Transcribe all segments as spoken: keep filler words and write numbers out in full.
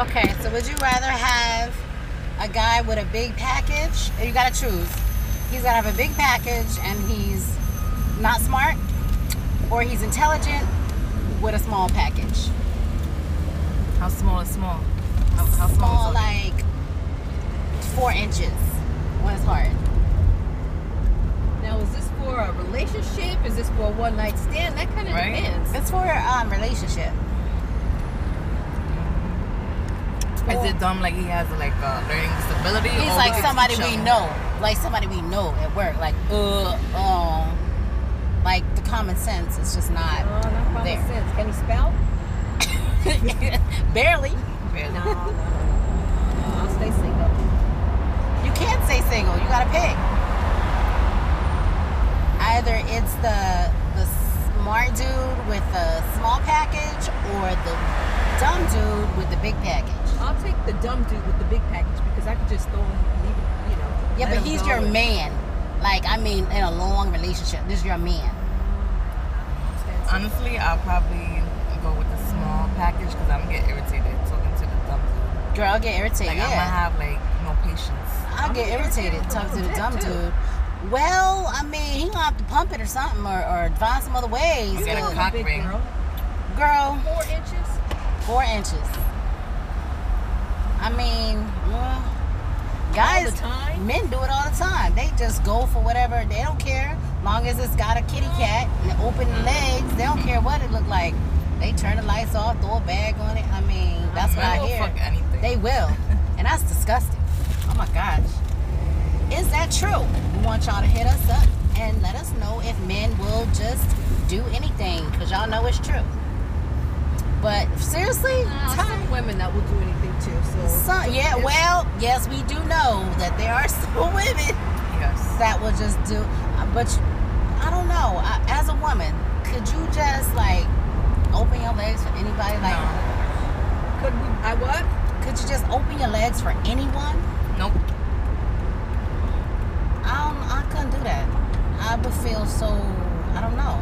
Okay, so would you rather have a guy with a big package? You gotta choose. He's gotta have a big package and he's not smart, or he's intelligent with a small package. How small is small? How, how small, small is like four inches when it's hard. Now, is this for a relationship? Is this for a one night stand? That kind of right? depends. It's for a um, relationship. Is it dumb, like he has like a learning disability? He's like somebody we know, like somebody we know at work. Like, uh, uh like the common sense is just not, no, not common there. Sense. Can he spell? Barely. Barely. No, no, no. I'll stay single. You can't stay single. You gotta pick. Either it's the the smart dude with a small package or the dumb dude with the big package. I'll take the dumb dude with the big package because I could just throw him, leave him, you know. Yeah, but he's your man. Like, I mean, in a long relationship, this is your man. Honestly, I'll probably go with the small package because I'm gonna get irritated talking to the dumb dude. Girl, I'll get irritated. Like, yeah. I'm gonna have like no patience. I'll get irritated talking to the dumb dude. Well, I mean, he gonna have to pump it or something, or, or find some other ways. Get a cock ring, girl. Girl. Four inches. Four inches. I mean, well, guys, men do it all the time. They just go for whatever. They don't care. Long as it's got a kitty cat and open legs, they don't care what it look like. They turn the lights off, throw a bag on it. I mean, that's what I hear. They will fuck anything. They will. And that's disgusting. Oh, my gosh. Is that true? We want y'all to hit us up and let us know if men will just do anything, because y'all know it's true. But seriously, uh, some women that will do anything too. So some, yeah, well, yes, we do know that there are some women yes. that will just do. But you, I don't know. I, as a woman, could you just like open your legs for anybody? Like, no. could we? I what? Could you just open your legs for anyone? Nope. I don't, I couldn't do that. I would feel so. I don't know.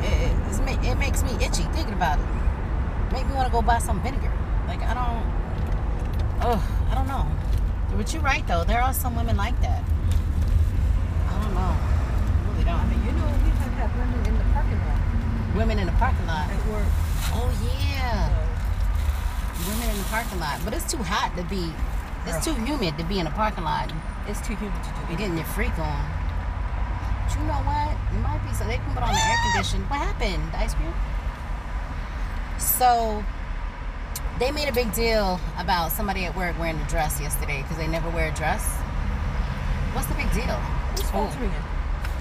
It, it, it makes me itchy thinking about it. Make me want to go buy some vinegar. Like, I don't... Oh, I don't know. But you're right, though. There are some women like that. I don't know. I really don't. I mean, you know, we have had women in the parking lot. Women in the parking lot? At work. Oh, yeah. So. Women in the parking lot. But it's too hot to be... It's Girl. too humid to be in a parking lot. It's too humid to do anything. You're getting your freak on. You know what? It might be so they can put on the air condition. What happened? The ice cream? So they made a big deal about somebody at work wearing a dress yesterday because they never wear a dress. What's the big deal? Who's phone?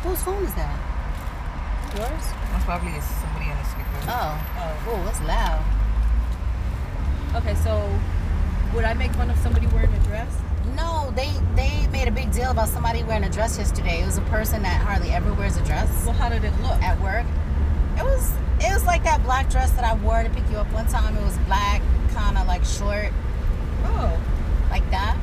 Whose phone is that? Yours? Most probably is somebody in the speaker. Oh. Oh, ooh, that's loud. Okay, so would I make fun of somebody wearing a dress? No, they they made a big deal about somebody wearing a dress yesterday. It was a person that hardly ever wears a dress. Well, how did it look? At work. It was it was like that black dress that I wore to pick you up one time. It was black, kind of like short. Oh. Like that.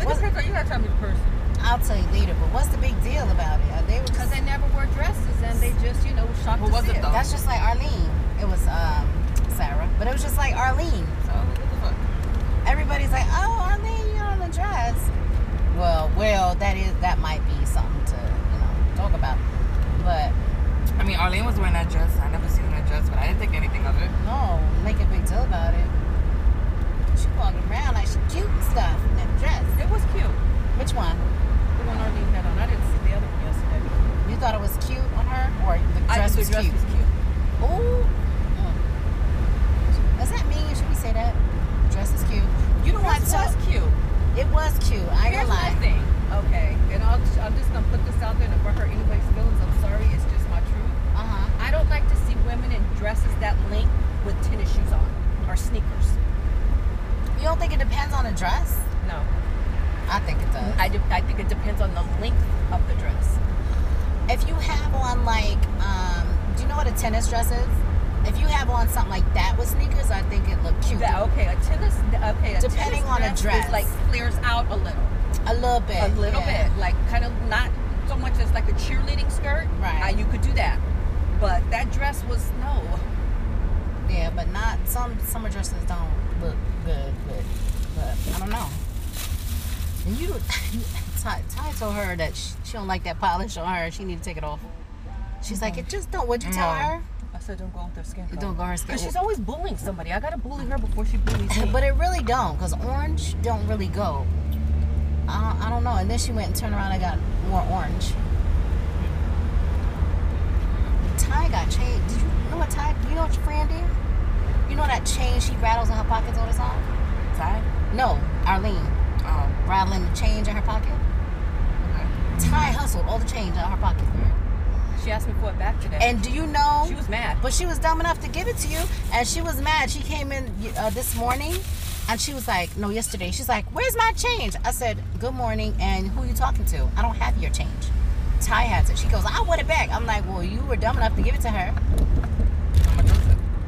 It was, you gotta tell me the person. I'll tell you later, but what's the big deal about it? They were because they never wore dresses and they just, you know, shocked well, to see it. Though? That's just like Arlene. It was um, Sarah, but it was just like Arlene. So what the fuck? Everybody's like, oh, Arlene, you're on a dress. Well, well, that is that might be something to, you know, talk about. But I mean, Arlene was wearing that dress. I never seen that dress, but I didn't think anything of it. No, make a big deal about it. She walking around like she cute and stuff in that dress. It was cute. Which one? The one Arlene had on. I didn't see the other one yesterday. You thought it was cute on her? Or the dress, I was, the dress cute? was cute? Ooh. Mm. Does that mean, should we say that? The dress is cute. You know what? It was cute. It was cute. I ain't gonna lie. Thing. Okay. And I'll, I'm just going to put this out there to hurt her anybody's feelings. I'm sorry. It's just my truth. Uh-huh. I don't like to see women in dresses that length with tennis shoes on or sneakers. You don't think it depends on the dress? No. I think it does. I, do, I think it depends on the length of the dress. If you have on, like, um, do you know what a tennis dress is? If you have on something like that with sneakers, I think it looked cute. That, okay, a tennis, okay, a Depending tennis on dress, a dress. Is, like, flares out a little. A little bit. A little yeah. bit. Like, kind of not so much as, like, a cheerleading skirt. Right. Uh, you could do that. But that dress was, no. Yeah, but not, some summer dresses don't look good, but, but I don't know. And you, Ty, Ty told her that she, she don't like that polish on her. She need to take it off. She's okay. like, it just don't. What'd you no. tell her? I said, don't go with their skin color. Don't go with her skin. Because she's always bullying somebody. I gotta bully her before she bullies me. But it really don't, because orange don't really go. I don't, I don't know. And then she went and turned around and got more orange. Ty got changed. Did you know what Ty? You know what your friend did? You know that chain she rattles in her pockets all the time? Ty? No, Arlene. Um, rattling the change in her pocket. Okay. Ty hustled all the change out of her pocket. She asked me for it back today. And do you know? She was mad. But she was dumb enough to give it to you, and she was mad. She came in uh, this morning, and she was like, no, yesterday. She's like, where's my change? I said, good morning, and who are you talking to? I don't have your change. Ty has it. She goes, I want it back. I'm like, well, you were dumb enough to give it to her.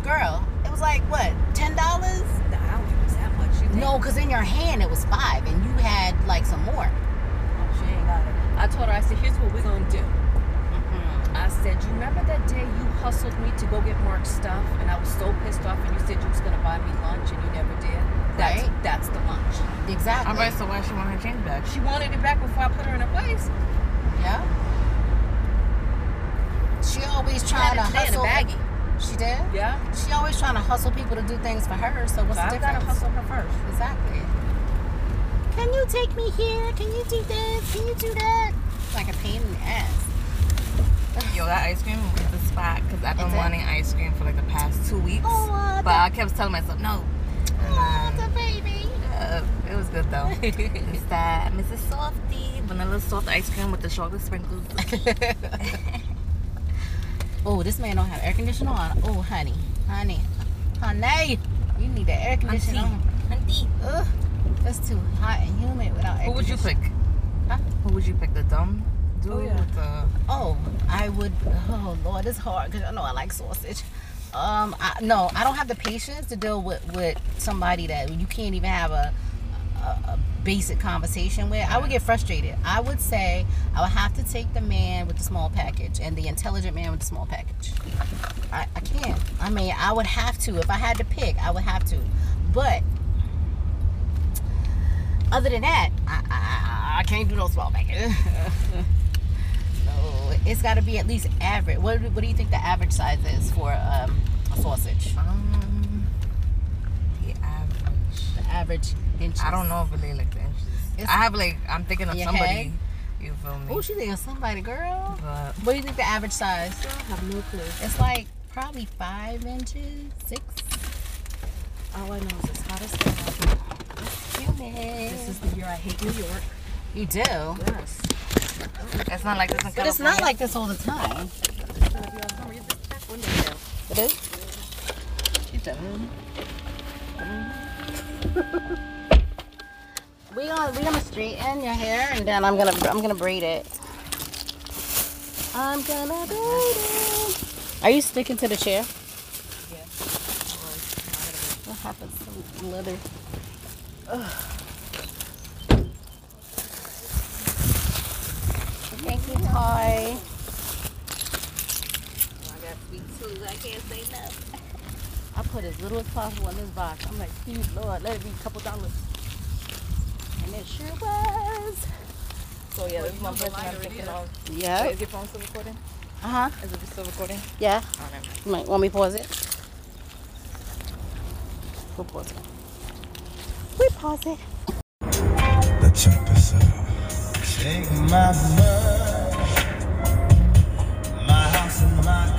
Girl, it was like, what, ten dollars? No, because in your hand it was five, and you had, like, some more. She ain't got it. I told her, I said, here's what we're going to do. Mm-hmm. I said, you remember that day you hustled me to go get Mark's stuff, and I was so pissed off, and you said you was going to buy me lunch, and you never did? That's right? That's the lunch. Exactly. All right, so why she wanted her change back? She wanted it back before I put her in her place. Yeah. She always trying to hustle. In a She did? Yeah. She always trying to hustle people to do things for her, so what's so the difference? I gotta hustle her first. Exactly. Can you take me here? Can you do this? Can you do that? It's like a pain in the ass. Yo, that ice cream was the spot, because I've been wanting ice cream for like the past two weeks. Oh, uh, but the... I kept telling myself, no. Oh, um, the baby. Uh, it was good, though. It's that Missus Softy, vanilla soft ice cream with the chocolate sprinkles. Oh, this man don't have air conditioner on. Oh, honey. Honey. Honey. You need the air conditioner on. Auntie. Ugh. That's too hot and humid without air conditioner. Who would you pick? Huh? Who would you pick? The dumb dude? Oh, yeah. the... oh I would. Oh, Lord, it's hard because I know I like sausage. Um, I, No, I don't have the patience to deal with, with somebody that you can't even have a, a, a basic conversation with. I would get frustrated. I would say I would have to take the man with the small package and the intelligent man with the small package. I, I can't. I mean, I would have to. If I had to pick, I would have to. But other than that, I, I, I can't do no small package. No, it's got to be at least average. What, what do you think the average size is for um, a sausage? Um, the average. The average. Inches. I don't know if really like the inches. It's, I have like I'm thinking of somebody. Head. You feel me? Oh, she thinking of somebody, girl. But what do you think the average size? I have no clue. It's like probably five inches, six. All I know is it's hot as hell. This is the year I hate New York. You do? Yes. It's not like this in California. But it's not like this all the time. It is? She's a We gonna we gonna straighten your hair and then I'm gonna I'm gonna braid it. I'm gonna braid it. Are you sticking to the chair? Yeah. What happens to leather? Ugh. Thank you, Ty. I can't say nothing. I put as little as possible in this box. I'm like, please, Lord, let it be a couple dollars. And it sure was. So, yeah, well, that's my first time taking off. Yeah. Wait, is your phone still recording? Uh-huh. Is it still recording? Yeah. Oh, never mind. You might want me to pause it? We'll pause it. We pause it. Let's check this out. Take my bus, my house and my car.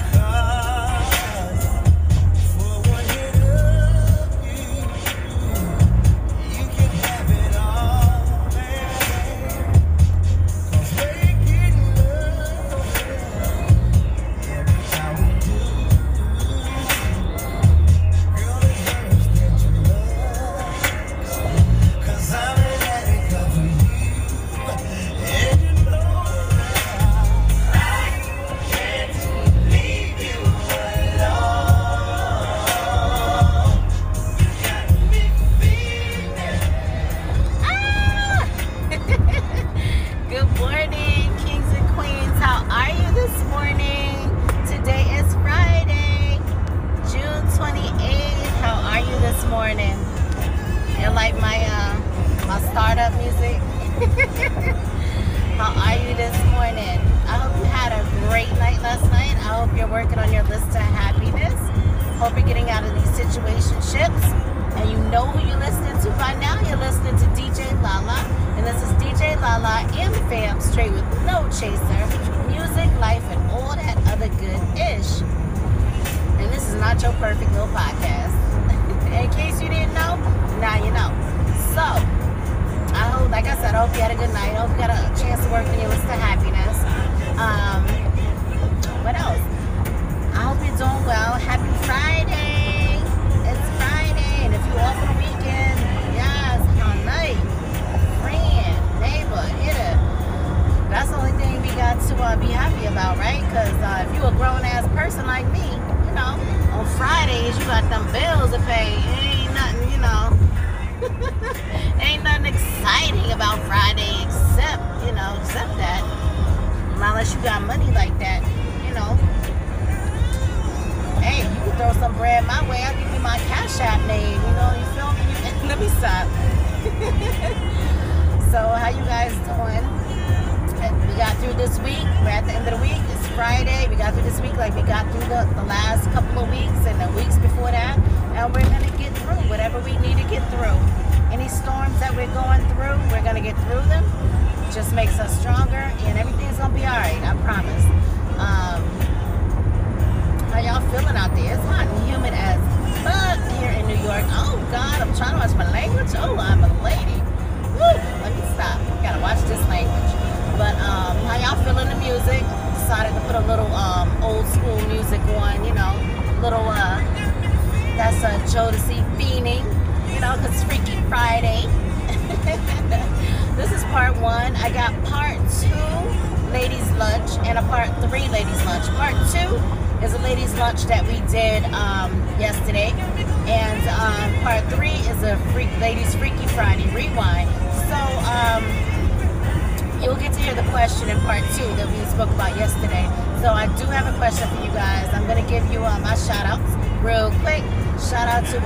Shout out to D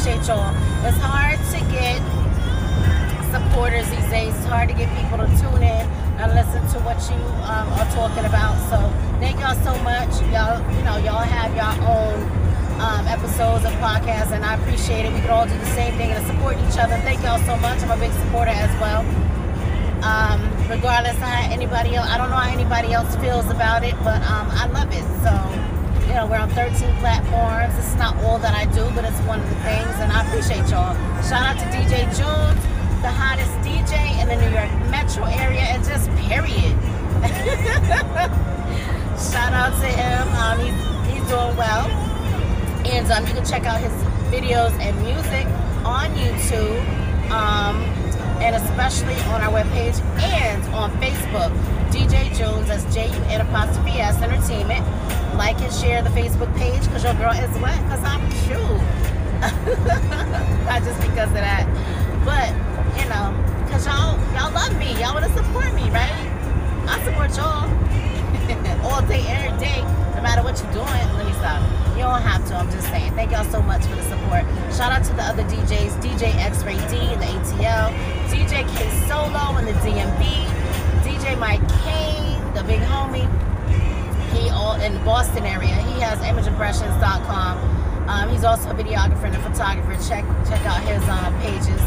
J Jun, the hottest D J in the New York metro area, and just period. Shout out to him. Um, he's, he's doing well. And um, you can check out his videos and music on YouTube, um, and especially on our webpage and on Facebook. D J Jun, that's J U N apostrophe S Entertainment. Like and share the Facebook page, because your girl is wet, because I'm cute. Not just because of that. But, you know, because y'all, y'all love me. Y'all want to support me, right? I support y'all. All day, every day, no matter what you're doing. Let me stop. You don't have to, I'm just saying. Thank y'all so much for the support. Shout out to the other D Js, D J X-Ray D in the A T L, D J K Solo in the D M V, D J Mike Kane, the big homie. He all in the Boston area. He has image impressions dot com. Um, he's also a videographer and a photographer. Check check out his um, pages.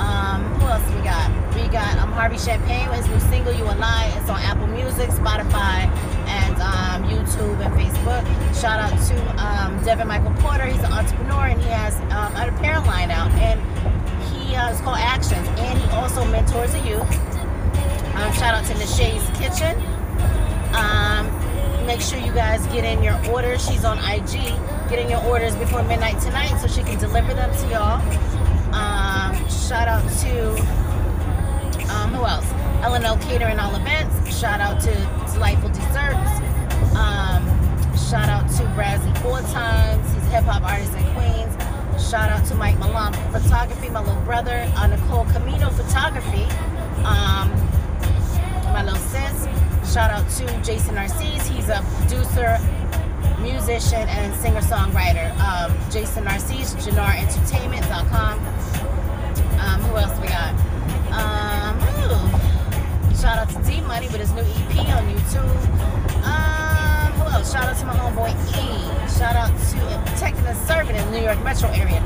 Um, who else we got? We got um, Harvey Champagne with his new single, You and I. It's on Apple Music, Spotify, and um, YouTube and Facebook. Shout out to um, Devin Michael Porter. He's an entrepreneur, and he has um, an apparel line out. And he uh, is called Actions. And he also mentors the youth. Um, shout out to Nishae's Kitchen. Um, make sure you guys get in your orders. She's on I G. Getting your orders before midnight tonight so she can deliver them to y'all. Um, shout out to, um, who else? L and L Catering All Events. Shout out to Delightful Desserts. Um, shout out to Brazzy Four Times. He's a hip hop artist in Queens. Shout out to Mike Milan Photography, my little brother. Uh, Nicole Camino Photography, um, my little sis. Shout out to Jason Narcisse. He's a producer, musician, and singer-songwriter. um, Jason Narcisse, Janar Entertainment dot com. Um, who else we got? Um, ooh, shout out to D Money with his new E P on YouTube. Um, who else? Shout out to my homeboy E. Shout out to Protecting and Serving in the New York metro area.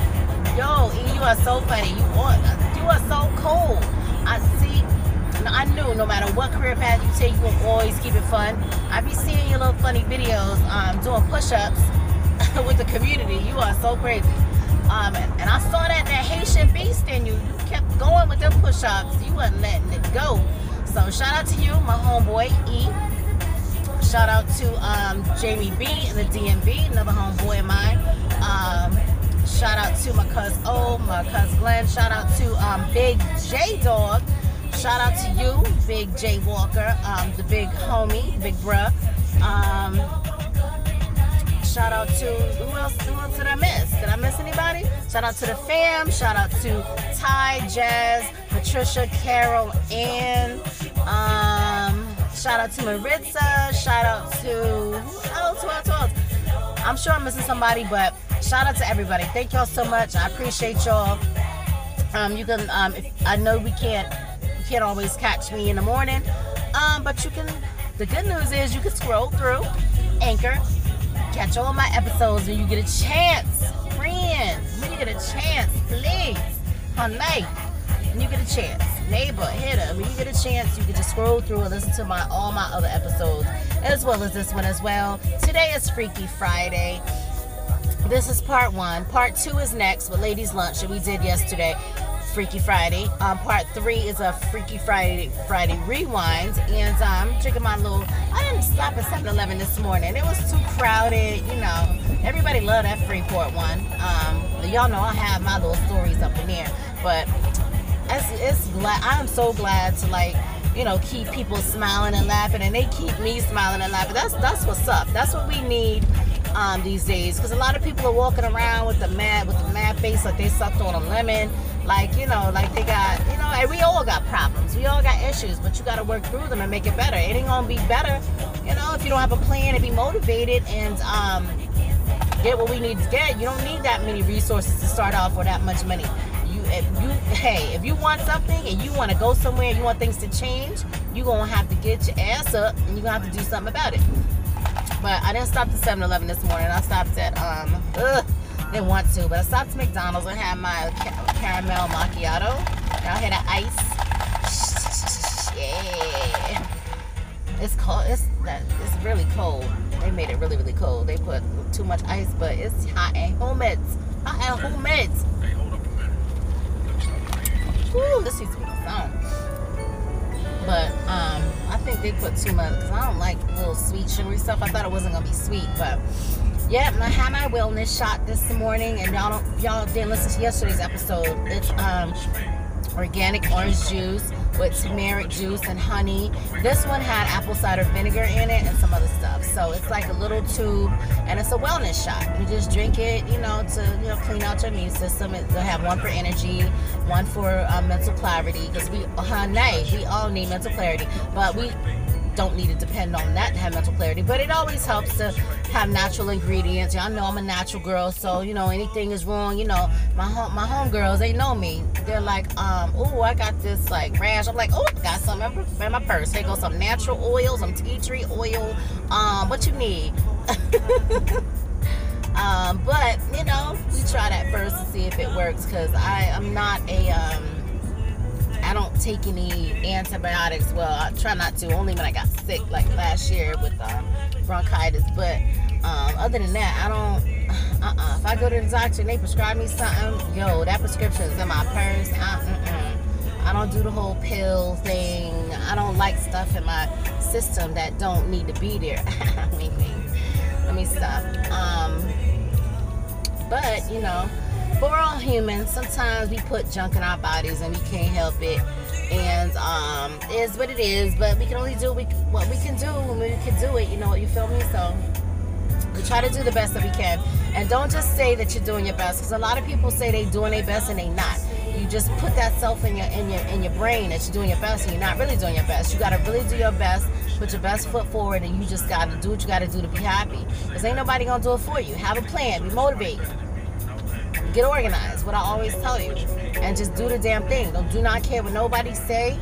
Yo, E, you are so funny. You are, you are so cool. I see. I knew no matter what career path you take, you will always keep it fun. I be seeing your little funny videos, um, doing push-ups with the community. You are so crazy. Um, and, and I saw that that Haitian beast in you. You kept going with them push-ups. You wasn't letting it go. So shout out to you, my homeboy E. Shout out to um, Jamie B in the D M V, another homeboy of mine. Um, shout out to my cuz O, my cuz Glenn. Shout out to um, Big J Dog. Shout out to you, Big J Walker, um, the big homie, big bruh. Um, shout out to, who else, who else did I miss? Did I miss anybody? Shout out to the fam. Shout out to Ty, Jazz, Patricia, Carol, and um, shout out to Maritza. Shout out to, who else, who else, who else? I'm sure I'm missing somebody, but shout out to everybody. Thank y'all so much. I appreciate y'all. Um, you can, um, if, I know we can't, can't always catch me in the morning, um, but you can, the good news is you can scroll through Anchor, catch all my episodes when you get a chance, friends, when you get a chance, please, honey, when you get a chance, neighbor, hitter, when you get a chance, you can just scroll through and listen to my, all my other episodes, as well as this one as well. Today is Freaky Friday. This is part one. Part two is next with Ladies Lunch that we did yesterday. Freaky Friday. Um, part three is a Freaky Friday Friday rewind, and I'm um, drinking my little. I didn't stop at seven eleven this morning. It was too crowded, you know. Everybody loved that Freeport one. Um, y'all know I have my little stories up in there, but it's, it's glad. I'm so glad to like, you know, keep people smiling and laughing, and they keep me smiling and laughing. That's that's what's up. That's what we need. Um, these days, because a lot of people are walking around with the mad, with the mad face, like they sucked on a lemon, like, you know, like they got, you know, and we all got problems, we all got issues, but you got to work through them and make it better. It ain't gonna be better, you know, if you don't have a plan and be motivated and um, get what we need to get. You don't need that many resources to start off or that much money. You, if you, hey, if you want something and you want to go somewhere and you want things to change, you gonna have to get your ass up and you gonna have to do something about it. But I didn't stop at seven eleven this morning. I stopped at, um, ugh, didn't want to, but I stopped at McDonald's and had my ca- caramel macchiato. Y'all hear that ice? Yeah. It's cold. It's, it's really cold. They made it really, really cold. They put too much ice, but it's hot and humid. Hot and humid. Hey, hold up a minute. Looks like Whew, this needs to be its own. But um, I think they put too much, because I don't like little sweet sugary stuff. I thought it wasn't gonna be sweet, but yeah, I had my wellness shot this morning, and y'all don't, y'all didn't listen to yesterday's episode. It's um, organic orange juice with turmeric juice and honey. This one had apple cider vinegar in it and some other stuff. So it's like a little tube, and it's a wellness shot. You just drink it, you know, to you know clean out your immune system. It, they'll have one for energy, one for uh, mental clarity, because we, honey, we all need mental clarity, but we don't need to depend on that to have mental clarity. But it always helps to have natural ingredients. Y'all know I'm a natural girl, so you know anything is wrong, you know my home my homegirls, they know me. They're like, um oh, I got this like rash. I'm like, oh, I got something in my purse. Here goes some natural oil, some tea tree oil, um what you need. Um but you know we try that first to see if it works, because I am not a um I don't take any antibiotics. Well, I try not to, only when I got sick, like last year with um, bronchitis. But um, other than that, I don't, uh-uh. If I go to the doctor and they prescribe me something, yo, that prescription is in my purse. I, I don't do the whole pill thing. I don't like stuff in my system that don't need to be there. Let me stop. Um, but, you know. But we're all human. Sometimes we put junk in our bodies and we can't help it. And um, it is what it is. But we can only do what we can do when we can do it. You know what? You feel me? So we try to do the best that we can. And don't just say that you're doing your best, because a lot of people say they're doing their best and they not. You just put that self in your in your in your brain that you're doing your best, and you're not really doing your best. You gotta really do your best, put your best foot forward, and you just gotta do what you gotta do to be happy. Because ain't nobody gonna do it for you. Have a plan. Be motivated. Get organized, what I always tell you, and just do the damn thing. Don't do not care what nobody say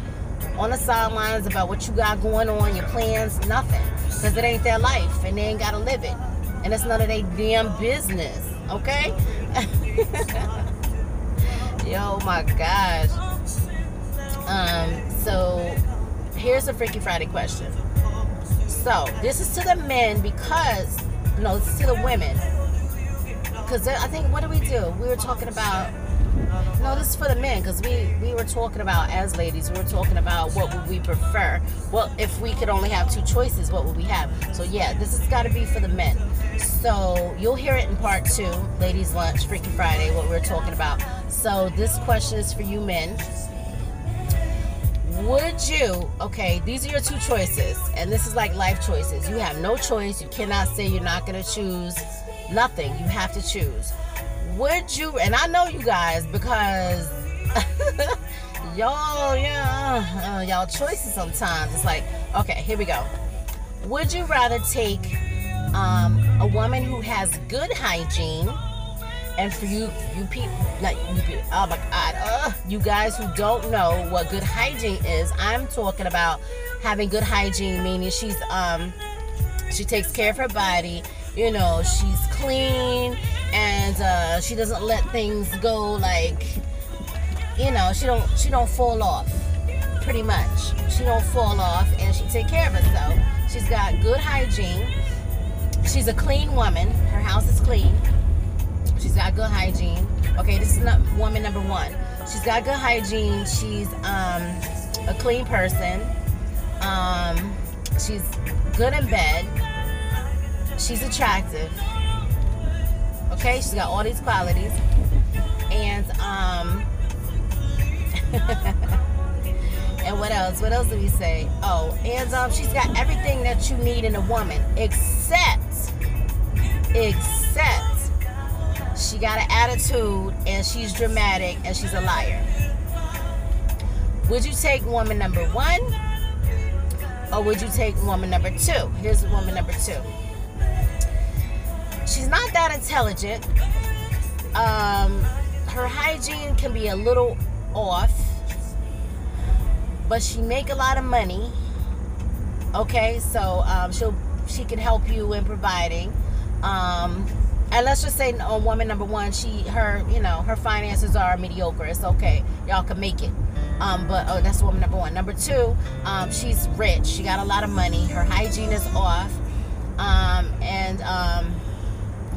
on the sidelines about what you got going on, your plans, nothing, because it ain't their life and they ain't gotta live it, and it's none of their damn business. Okay? Yo, my gosh. Um. So here's a Freaky Friday question. So this is to the men because no, it's to the women. Because I think, what do we do? We were talking about, no, this is for the men, because we, we were talking about, as ladies, we were talking about what would we prefer. Well, if we could only have two choices, what would we have? So, yeah, this has got to be for the men. So, you'll hear it in part two, Ladies Lunch, Freaky Friday, what we were talking about. So, this question is for you men. Would you, okay, these are your two choices, and this is like life choices. You have no choice. You cannot say you're not going to choose nothing. You have to choose. Would you, and I know you guys, because y'all, yeah, uh, y'all choices sometimes. It's like, okay, here we go. Would you rather take um, a woman who has good hygiene, and for you, you people, like, you people, oh my God, uh, you guys who don't know what good hygiene is, I'm talking about having good hygiene, meaning she's, um, she takes care of her body. You know, she's clean, and uh, she doesn't let things go, like, you know, she don't she don't fall off, pretty much. She don't fall off, and she take care of herself. She's got good hygiene. She's a clean woman. Her house is clean. She's got good hygiene. Okay, this is not woman number one. She's got good hygiene. She's um, a clean person. Um, she's good in bed. She's attractive. Okay, she's got all these qualities, and um, and what else? What else do we say? Oh, and um, she's got everything that you need in a woman, except, except she got an attitude, and she's dramatic, and she's a liar. Would you take woman number one, or would you take woman number two? Here's woman number two. She's not that intelligent. Um, her hygiene can be a little off, but she make a lot of money. Okay, so um, she'll she can help you in providing. Um, and let's just say, on woman number one, she her you know her finances are mediocre. It's okay, y'all can make it. Um, but oh, that's woman number one. Number two, um, she's rich. She got a lot of money. Her hygiene is off, um, and. Um,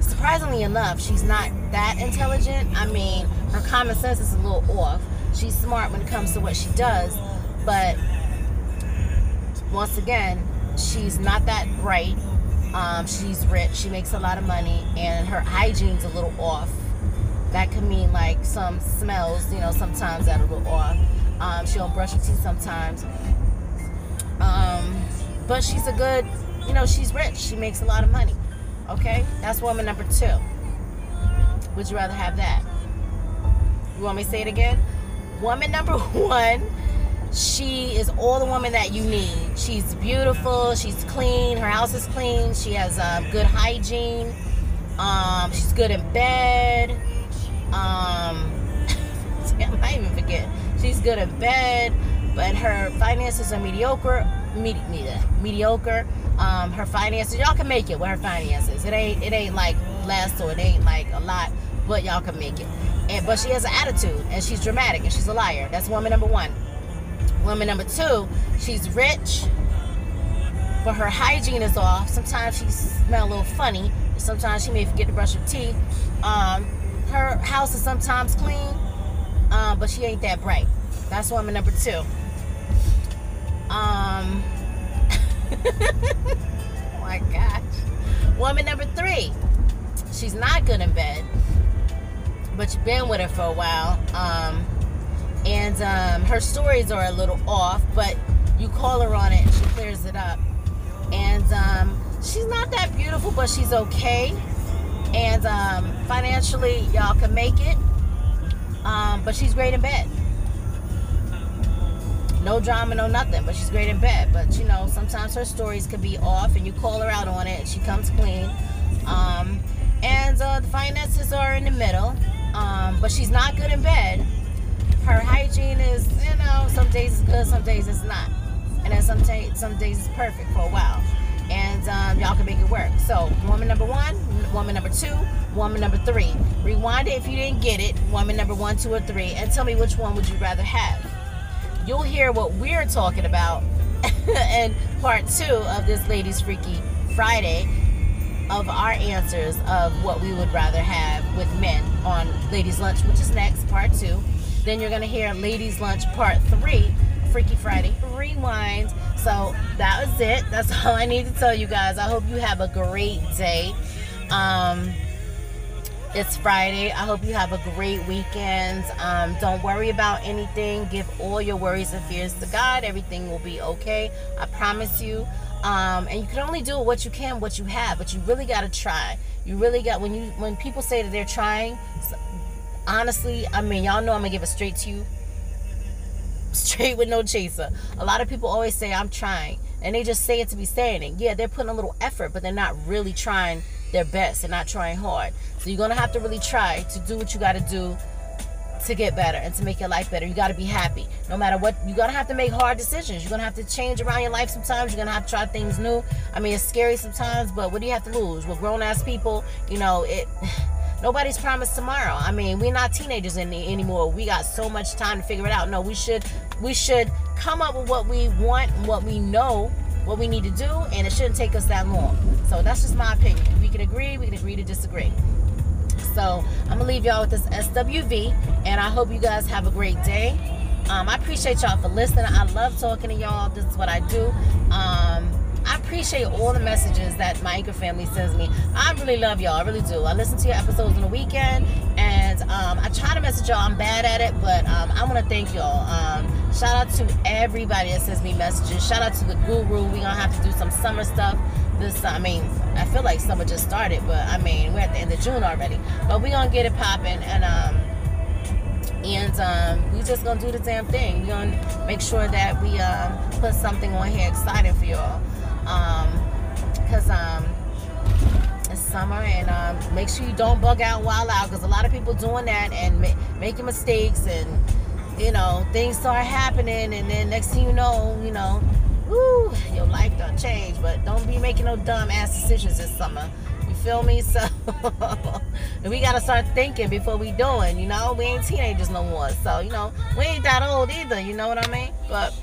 Surprisingly enough, she's not that intelligent. I mean, her common sense is a little off. She's smart when it comes to what she does, but once again, she's not that bright. Um, she's rich. She makes a lot of money, and her hygiene's a little off. That could mean like some smells, you know, sometimes that are a little off. Um, she don't brush her teeth sometimes. Um, but she's a good, you know, she's rich. She makes a lot of money. Okay? That's woman number two. Would you rather have that? You want me to say it again? Woman number one, she is all the woman that you need. She's beautiful. She's clean. Her house is clean. She has um, good hygiene. Um, she's good in bed. Um, damn, I even forget. She's good in bed, but her finances are mediocre. Medi- mediocre. Um, her finances, y'all can make it with her finances. It ain't, it ain't like less or it ain't like a lot, but y'all can make it. And but she has an attitude, and she's dramatic, and she's a liar. That's woman number one. Woman number two, she's rich, but her hygiene is off. Sometimes she smells a little funny. Sometimes she may forget to brush her teeth. Um, her house is sometimes clean, uh, but she ain't that bright. That's woman number two. Um, oh my gosh. Woman number three, she's not good in bed, but you've been with her for a while. Um... And um, her stories are a little off, but you call her on it and she clears it up. And um, she's not that beautiful, but she's okay. And um, financially, y'all can make it. Um, but she's great in bed. No drama, no nothing, but she's great in bed. But, you know, sometimes her stories could be off and you call her out on it and she comes clean. Um, and uh, the finances are in the middle, um, but she's not good in bed. Her hygiene is, you know, some days it's good, some days it's not. And then some, t- some days it's perfect for a while. And um, y'all can make it work. So, woman number one, woman number two, woman number three. Rewind it if you didn't get it, woman number one, two, or three, and tell me which one would you rather have. You'll hear what we're talking about in part two of this Ladies Freaky Friday of our answers of what we would rather have with men on Ladies Lunch, which is next, part two. Then you're going to hear Ladies Lunch Part three, Freaky Friday Rewind. So that was it. That's all I need to tell you guys. I hope you have a great day. Um, it's Friday. I hope you have a great weekend. Um, don't worry about anything. Give all your worries and fears to God. Everything will be okay. I promise you. Um, and you can only do what you can, what you have. But you really got to try. You really got, when you when people say that they're trying... Honestly, I mean, y'all know I'm going to give it straight to you. Straight with no chaser. A lot of people always say, I'm trying. And they just say it to be saying it. Yeah, they're putting a little effort, but they're not really trying their best. They're not trying hard. So you're going to have to really try to do what you got to do to get better and to make your life better. You got to be happy. No matter what, you're going to have to make hard decisions. You're going to have to change around your life sometimes. You're going to have to try things new. I mean, it's scary sometimes, but what do you have to lose? With grown-ass people, you know, it... Nobody's promised tomorrow. I mean, we're not teenagers any, anymore. We got so much time to figure it out. No, we should we should come up with what we want, what we know, what we need to do, and it shouldn't take us that long. So that's just my opinion. We can agree. We can agree to disagree. So I'm going to leave y'all with this S W V, and I hope you guys have a great day. Um, I appreciate y'all for listening. I love talking to y'all. This is what I do. Um... I appreciate all the messages that my Anchor family sends me. I really love y'all. I really do. I listen to your episodes on the weekend, and um, I try to message y'all. I'm bad at it, but um, I want to thank y'all. Um, shout out to everybody that sends me messages. Shout out to the guru. We're going to have to do some summer stuff. This, I mean, I feel like summer just started, but, I mean, we're at the end of June already. But we're going to get it popping, and um, and um, we're just going to do the damn thing. We're going to make sure that we um, put something on here exciting for y'all. Um, cause, um, it's summer, and, um, make sure you don't bug out, wild out, cause a lot of people doing that and ma- making mistakes, and, you know, things start happening, and then next thing you know, you know, woo, your life done changed, but don't be making no dumb ass decisions this summer, you feel me? So, we gotta start thinking before we doing, you know, we ain't teenagers no more, so, you know, we ain't that old either, you know what I mean? But...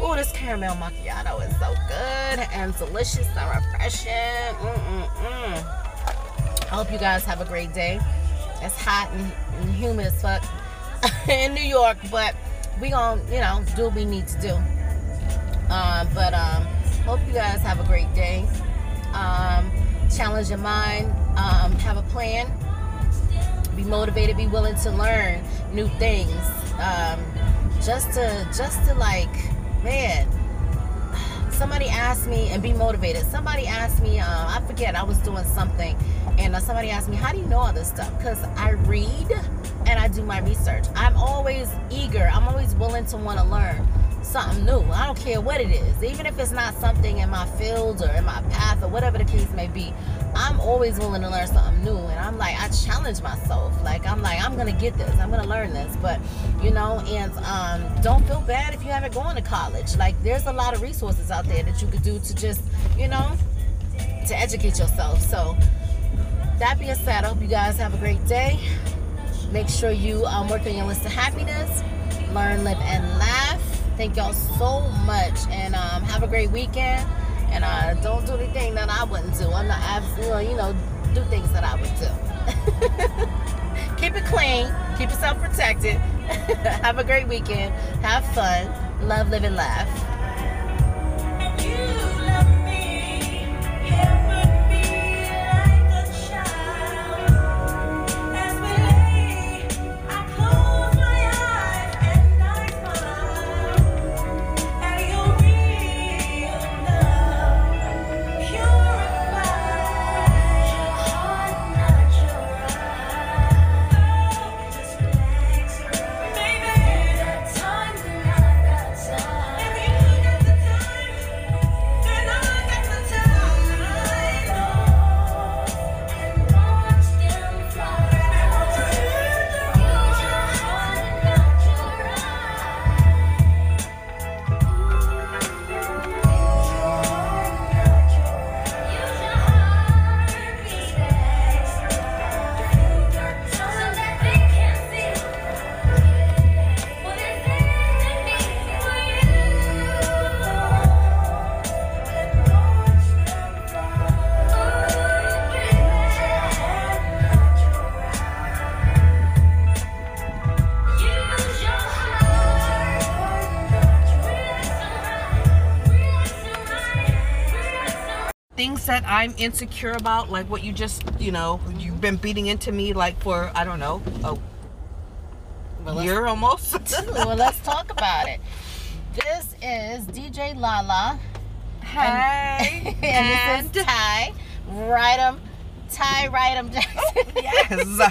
Oh, this caramel macchiato is so good and delicious and refreshing. Mm-mm-mm. I hope you guys have a great day. It's hot and, and humid as fuck. in New York, but we gonna, you know, do what we need to do. Uh, but um, hope you guys have a great day. Um, challenge your mind. Um, have a plan. Be motivated. Be willing to learn new things. Um, just to, just to like, man. Somebody asked me, and be motivated. Somebody asked me, uh, I forget, I was doing something, and uh, somebody asked me, how do you know all this stuff? Because I read and I do my research. I'm always eager. I'm always willing to want to learn something new. I don't care what it is. Even if it's not something in my field or in my path or whatever the case may be, I'm always willing to learn something new. And I'm like, I challenge myself. Like, I'm like, I'm going to get this. I'm going to learn this. But, you know, and um, don't feel bad if you haven't gone to college. Like, there's a lot of resources out there that you could do to just, you know, to educate yourself. So, that being said, I hope you guys have a great day. Make sure you um, work on your list of happiness. Learn, live, and laugh. Thank y'all so much. And um, have a great weekend. And uh, don't do anything that I wouldn't do. I'm not, I, you know, do things that I would do. Keep it clean. Keep yourself protected. Have a great weekend. Have fun. Love, live, and laugh. That I'm insecure about, like what you just, you know, you've been beating into me like for, I don't know, a well, year almost. Well, let's talk about it. This is D J Lala. Hi. And, and this is Ty. Write 'em. Ty, write 'em. Yes.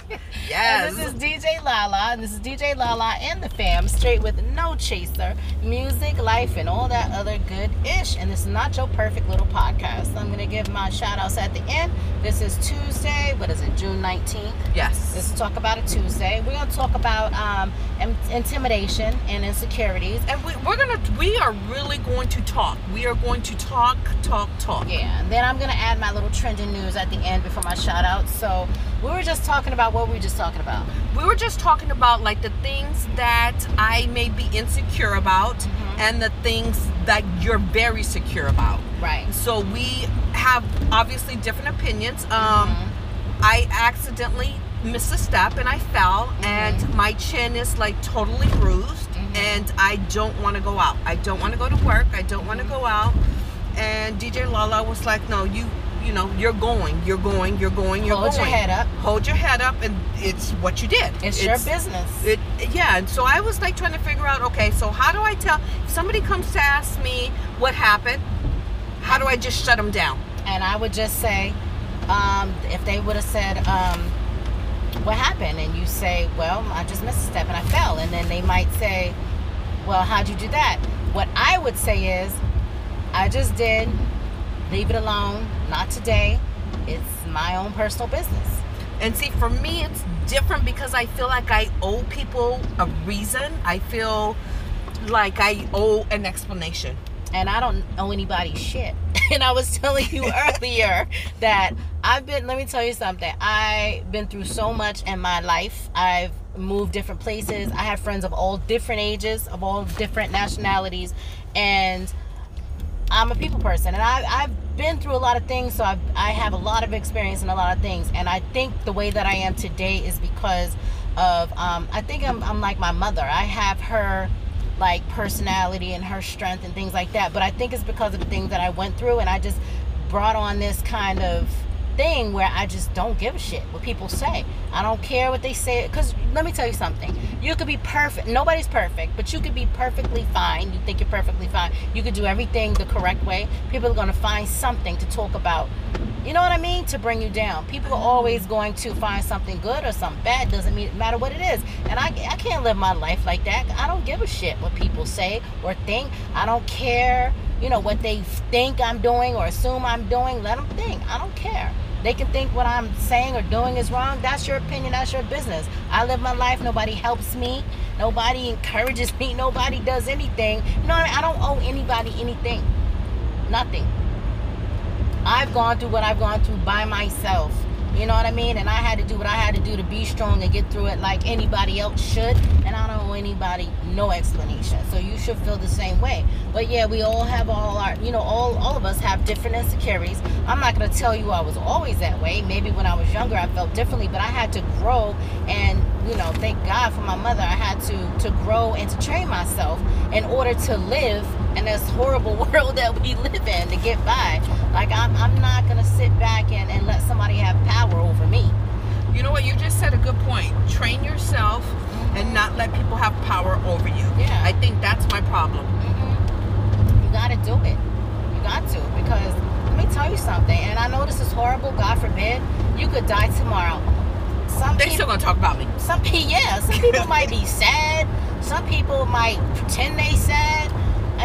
Yes. And this is D J Lala. And this is D J Lala and the fam. Straight with no chaser. Music, life, and all that other good ish. And this is not your perfect little podcast. I'm going to give my shout outs at the end. This is Tuesday. What is it? June nineteenth? Yes. Let's talk about it Tuesday. We're going to talk about um, intimidation and insecurities. And we, we're going to, we are really going to talk. We are going to talk, talk, talk. Yeah. And then I'm going to add my little trending news at the end before my shout outs. So we were just talking about what we just talking about. We were just talking about like the things that I may be insecure about, mm-hmm. and the things that you're very secure about. Right. So we have obviously different opinions. Um, mm-hmm. I accidentally missed a step and I fell, mm-hmm. and my chin is like totally bruised, mm-hmm. and I don't want to go out. I don't want to go to work. I don't want to go out. And D J Lala was like, no, you You know, you're going, you're going, you're going, you're going. Hold your head up. Hold your head up, and it's what you did. It's, it's your business. It, yeah, and so I was like trying to figure out, okay, so how do I tell, if somebody comes to ask me what happened, how do I just shut them down? And I would just say, um, if they would have said, um, what happened? And you say, well, I just missed a step and I fell. And then they might say, well, how'd you do that? What I would say is, I just did. Leave it alone. Not today. It's my own personal business. And see, for me, it's different because I feel like I owe people a reason. I feel like I owe an explanation. And I don't owe anybody shit. And I was telling you earlier that I've been, let me tell you something. I've been through so much in my life. I've moved different places. I have friends of all different ages, of all different nationalities. And I'm a people person, and I, I've been through a lot of things, so I've, I have a lot of experience in a lot of things, and I think the way that I am today is because of, um, I think I'm, I'm like my mother. I have her, like, personality and her strength and things like that. But I think it's because of the things that I went through, and I just brought on this kind of thing where I just don't give a shit what people say. I don't care what they say, because let me tell you something. You could be perfect. Nobody's perfect, but you could be perfectly fine. You think you're perfectly fine. You could do everything the correct way. People are going to find something to talk about. You know what I mean? To bring you down. People are always going to find something good or something bad. Doesn't matter what it is. And I, I can't live my life like that. I don't give a shit what people say or think. I don't care, you know, what they think I'm doing or assume I'm doing. Let them think. I don't care. They can think what I'm saying or doing is wrong. That's your opinion. That's your business. I live my life. Nobody helps me. Nobody encourages me. Nobody does anything. You know what I mean? I don't owe anybody anything. Nothing. I've gone through what I've gone through by myself. You know what I mean? And I had to do what I had to do to be strong and get through it like anybody else should. And I don't owe anybody no explanation. So you should feel the same way. But yeah, we all have all our, you know, all, all of us have different insecurities. I'm not going to tell you I was always that way. Maybe when I was younger, I felt differently. But I had to grow and, you know, thank God for my mother. I had to, to grow and to train myself in order to live in this horrible world that we live in to get by. Like, I'm, I'm not going to sit back and, and let somebody have power over me. You know what? You just said a good point. Train yourself mm-hmm. and not let people have power over you. Yeah. I think that's my problem. Mm-hmm. You got to do it. You got to. Because let me tell you something. And I know this is horrible. God forbid. You could die tomorrow. Some They're people, still going to talk about me. Some people, yeah. Some people might be sad. Some people might pretend they sad.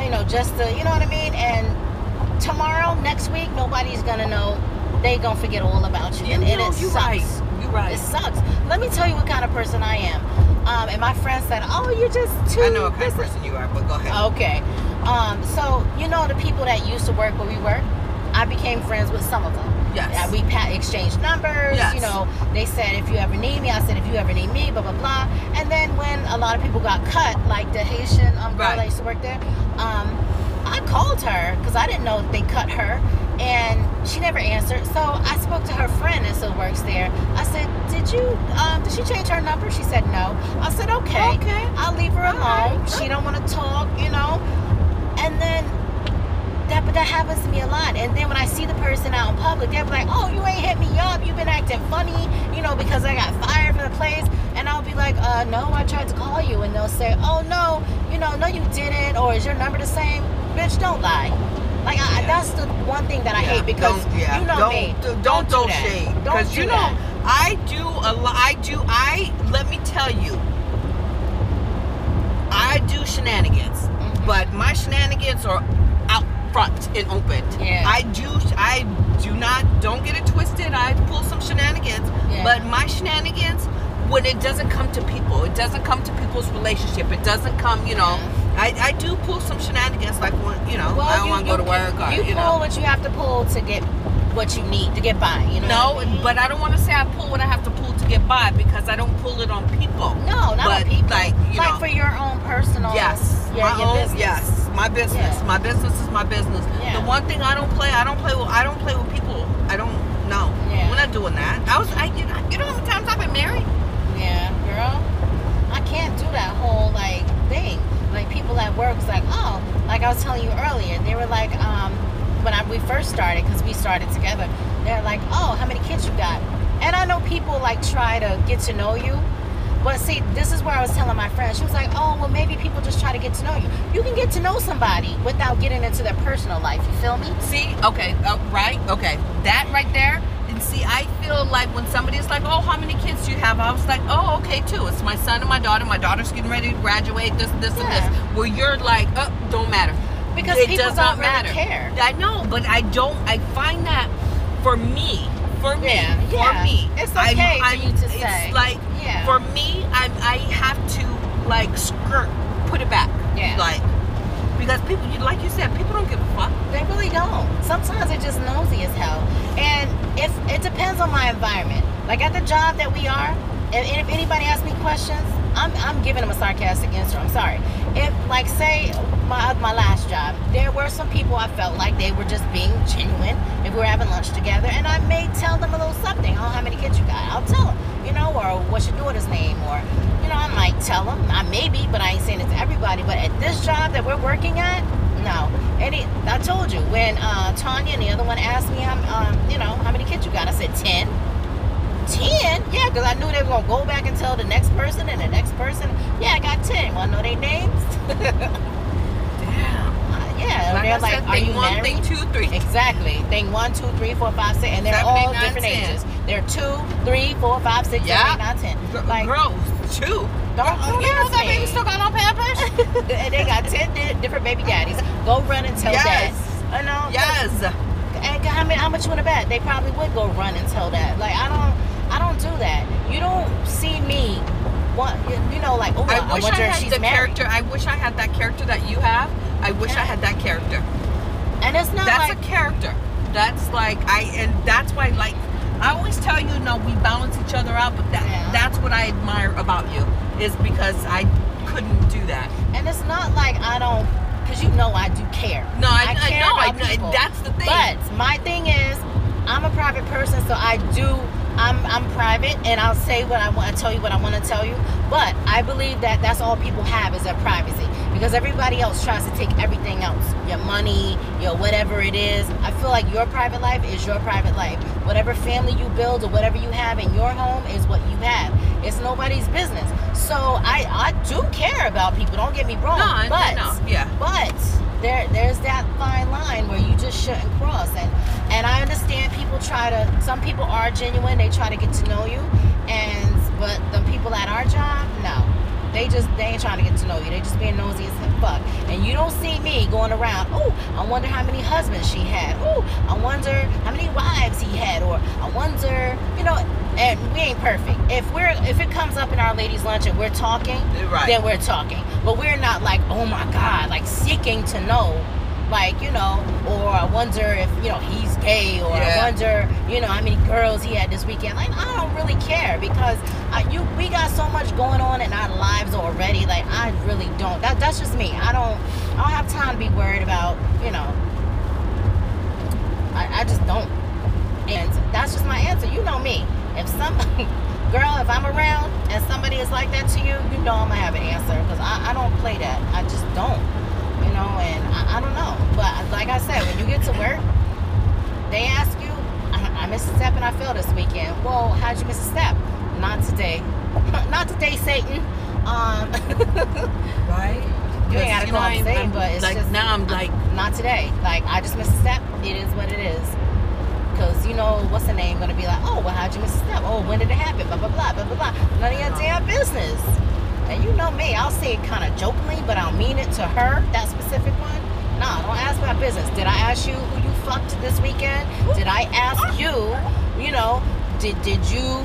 You know, just to, you know what I mean? And tomorrow, next week, nobody's going to know. They going to forget all about you. you and, and know, it you sucks. Right. You right. It sucks. Let me tell you what kind of person I am. Um, and my friend said, oh, you're just too... I know what kind of person you are, but go ahead. Okay. Um, so, you know the people that used to work where we work? I became friends with some of them. Yes. We exchanged numbers, yes. You know, they said, if you ever need me, I said, if you ever need me, blah, blah, blah. And then when a lot of people got cut, like the Haitian um, girl right. that used to work there, um, I called her because I didn't know they cut her, and she never answered. So I spoke to her friend that still works there. I said, did you, um, did she change her number? She said, no. I said, okay, okay. I'll leave her alone. Right. She don't want to talk, you know. And then... That, but that happens to me a lot. And then when I see the person out in public, they'll be like, oh, you ain't hit me up. You've been acting funny, you know, because I got fired from the place. And I'll be like, uh, no, I tried to call you. And they'll say, oh, no, you know, no, you didn't. Or is your number the same? Bitch, don't lie. Like, yeah. I, that's the one thing that I yeah. hate because don't, yeah. you know don't, me. Don't, don't, don't do shade. Because, you know, that. I do a lot. I do. I, let me tell you, I do shenanigans. Mm-hmm. But my shenanigans are out front and open. Yeah. I do I do not don't get it twisted. I pull some shenanigans, yeah. but my shenanigans, when it doesn't come to people, it doesn't come to people's relationship. It doesn't come, you know. Yeah. I, I do pull some shenanigans, like when, you know, well, I don't want to go to work. Or, you, you pull know. What you have to pull to get what you need to get by. You know. No, I mean? But I don't want to say I pull what I have to pull to get by because I don't pull it on people. No, not but on people. Like, you like know, for your own personal. Yes. Your, my your own. Business. Yes. My business. Yeah. My business is my business. Yeah. The one thing I don't play, I don't play with. I don't play with people. I don't. No, yeah. We're not doing that. I was. I. You know, you know how many times I've been married? Yeah, girl. I can't do that whole like thing. Like people at work was like, oh, like I was telling you earlier. They were like, um, when I, we first started, because we started together. They're like, oh, how many kids you got? And I know people like try to get to know you. But see, this is where I was telling my friend. She was like, oh, well, maybe people just try to get to know you. You can get to know somebody without getting into their personal life. You feel me? See? Okay. Uh, right? Okay. That right there. And see, I feel like when somebody's like, oh, how many kids do you have? I was like, oh, okay, two. It's my son and my daughter. My daughter's getting ready to graduate, this, this, yeah. and this. Where you're like, oh, don't matter. Because it people does don't not matter. Really care. I know, but I don't. I find that for me. For me, yeah, for yeah. me, it's okay I'm, I'm, for you to it's say. It's like yeah. for me, I I have to like skirt, put it back, yeah. like because people, like you said, people don't give a fuck. They really don't. Sometimes they're just nosy as hell, and if it depends on my environment. Like at the job that we are, and if, if anybody asks me questions, I'm I'm giving them a sarcastic answer. I'm sorry. If like say my my last job, there were some people I felt like they were just being genuine. If we were having lunch together, and I may tell them a little something. Oh, how many kids you got? I'll tell them. You you know, or what's your daughter's name, or, you know, I might tell them. I maybe, but I ain't saying it to everybody. But at this job that we're working at, no. And it, I told you, when uh, Tanya and the other one asked me, I'm, um, you know, how many kids you got? I said, ten. ten? Yeah, because I knew they were going to go back and tell the next person and the next person. Yeah, I got ten. Want to know their names? Damn. Uh, yeah. Like they're like, said, are thing you one, married? Thing two, three. Exactly. Thing one, two, three, four, five, six. And they're seven, all eight, nine, different ten. Ages. They're two, three, four, five, six, yep. seven, eight, nine, ten. Gr- like, gross. Two. Don't oh, you know that baby still got on Pampers? And they got ten di- different baby daddies. Go run and tell yes. that. I know. Yes. And I mean, how much you want to bet? They probably would go run and tell that. Like, I don't, I don't do that. You don't see me, want, you know, like, oh, I, I wish wonder I had if she's the married. Character. I wish I had that character that you have. I wish yeah. I had that character. And it's not that's like, a character. That's like, I, and that's why, like, I always tell you, no, we balance each other out, but that yeah. that's what I admire about you, is because I couldn't do that. And it's not like I don't, because you know I do care. No, I, I care I know, about I, people. That's the thing. But my thing is, I'm a private person, so I do, I'm I'm private, and I'll say what I want, I tell you what I want to tell you, but I believe that that's all people have is their privacy, because everybody else tries to take everything else, your money, your whatever it is. I feel like your private life is your private life. Whatever family you build or whatever you have in your home is what you have. It's nobody's business. So I, I do care about people. Don't get me wrong. No, but no, yeah. But there there's that fine line where you just shouldn't cross. And and I understand people try to. Some people are genuine. They try to get to know you. And but the people at our job, no. They just, they ain't trying to get to know you. They just being nosy as fuck. And you don't see me going around, oh, I wonder how many husbands she had. Oh, I wonder how many wives he had. Or I wonder, you know, and we ain't perfect. If we're, if it comes up in our ladies' lunch and we're talking, right. then we're talking. But we're not like, oh my God, like seeking to know. Like, you know, or I wonder if, you know, he's gay, or yeah. I wonder, you know, how many girls he had this weekend. Like, I don't really care, because I, you, we got so much going on in our lives already. Like, I really don't. That, that's just me. I don't, I don't have time to be worried about, you know, I, I just don't. And that's just my answer. You know me. If somebody, girl, if I'm around and somebody is like that to you, you know I'm going to have an answer, because I, I don't play that. I just don't. You know, and I, I don't know. But like I said, when you get to work, they ask you, I, I missed a step and I fell this weekend. Well, how'd you miss a step? Not today. Not today, Satan. Um, right? You ain't got to call him Satan, but it's like, just... Now I'm like... I'm, not today. Like, I just missed a step. It is what it is. Because, you know, what's the name going to be like, oh, well, how'd you miss a step? Oh, when did it happen? Blah, blah, blah, blah, blah, blah. None of your damn business. And you know me, I'll say it kind of jokingly, but I'll mean it to her, that specific one. Nah, don't ask my business. Did I ask you who you fucked this weekend? Did I ask you, you know, did did you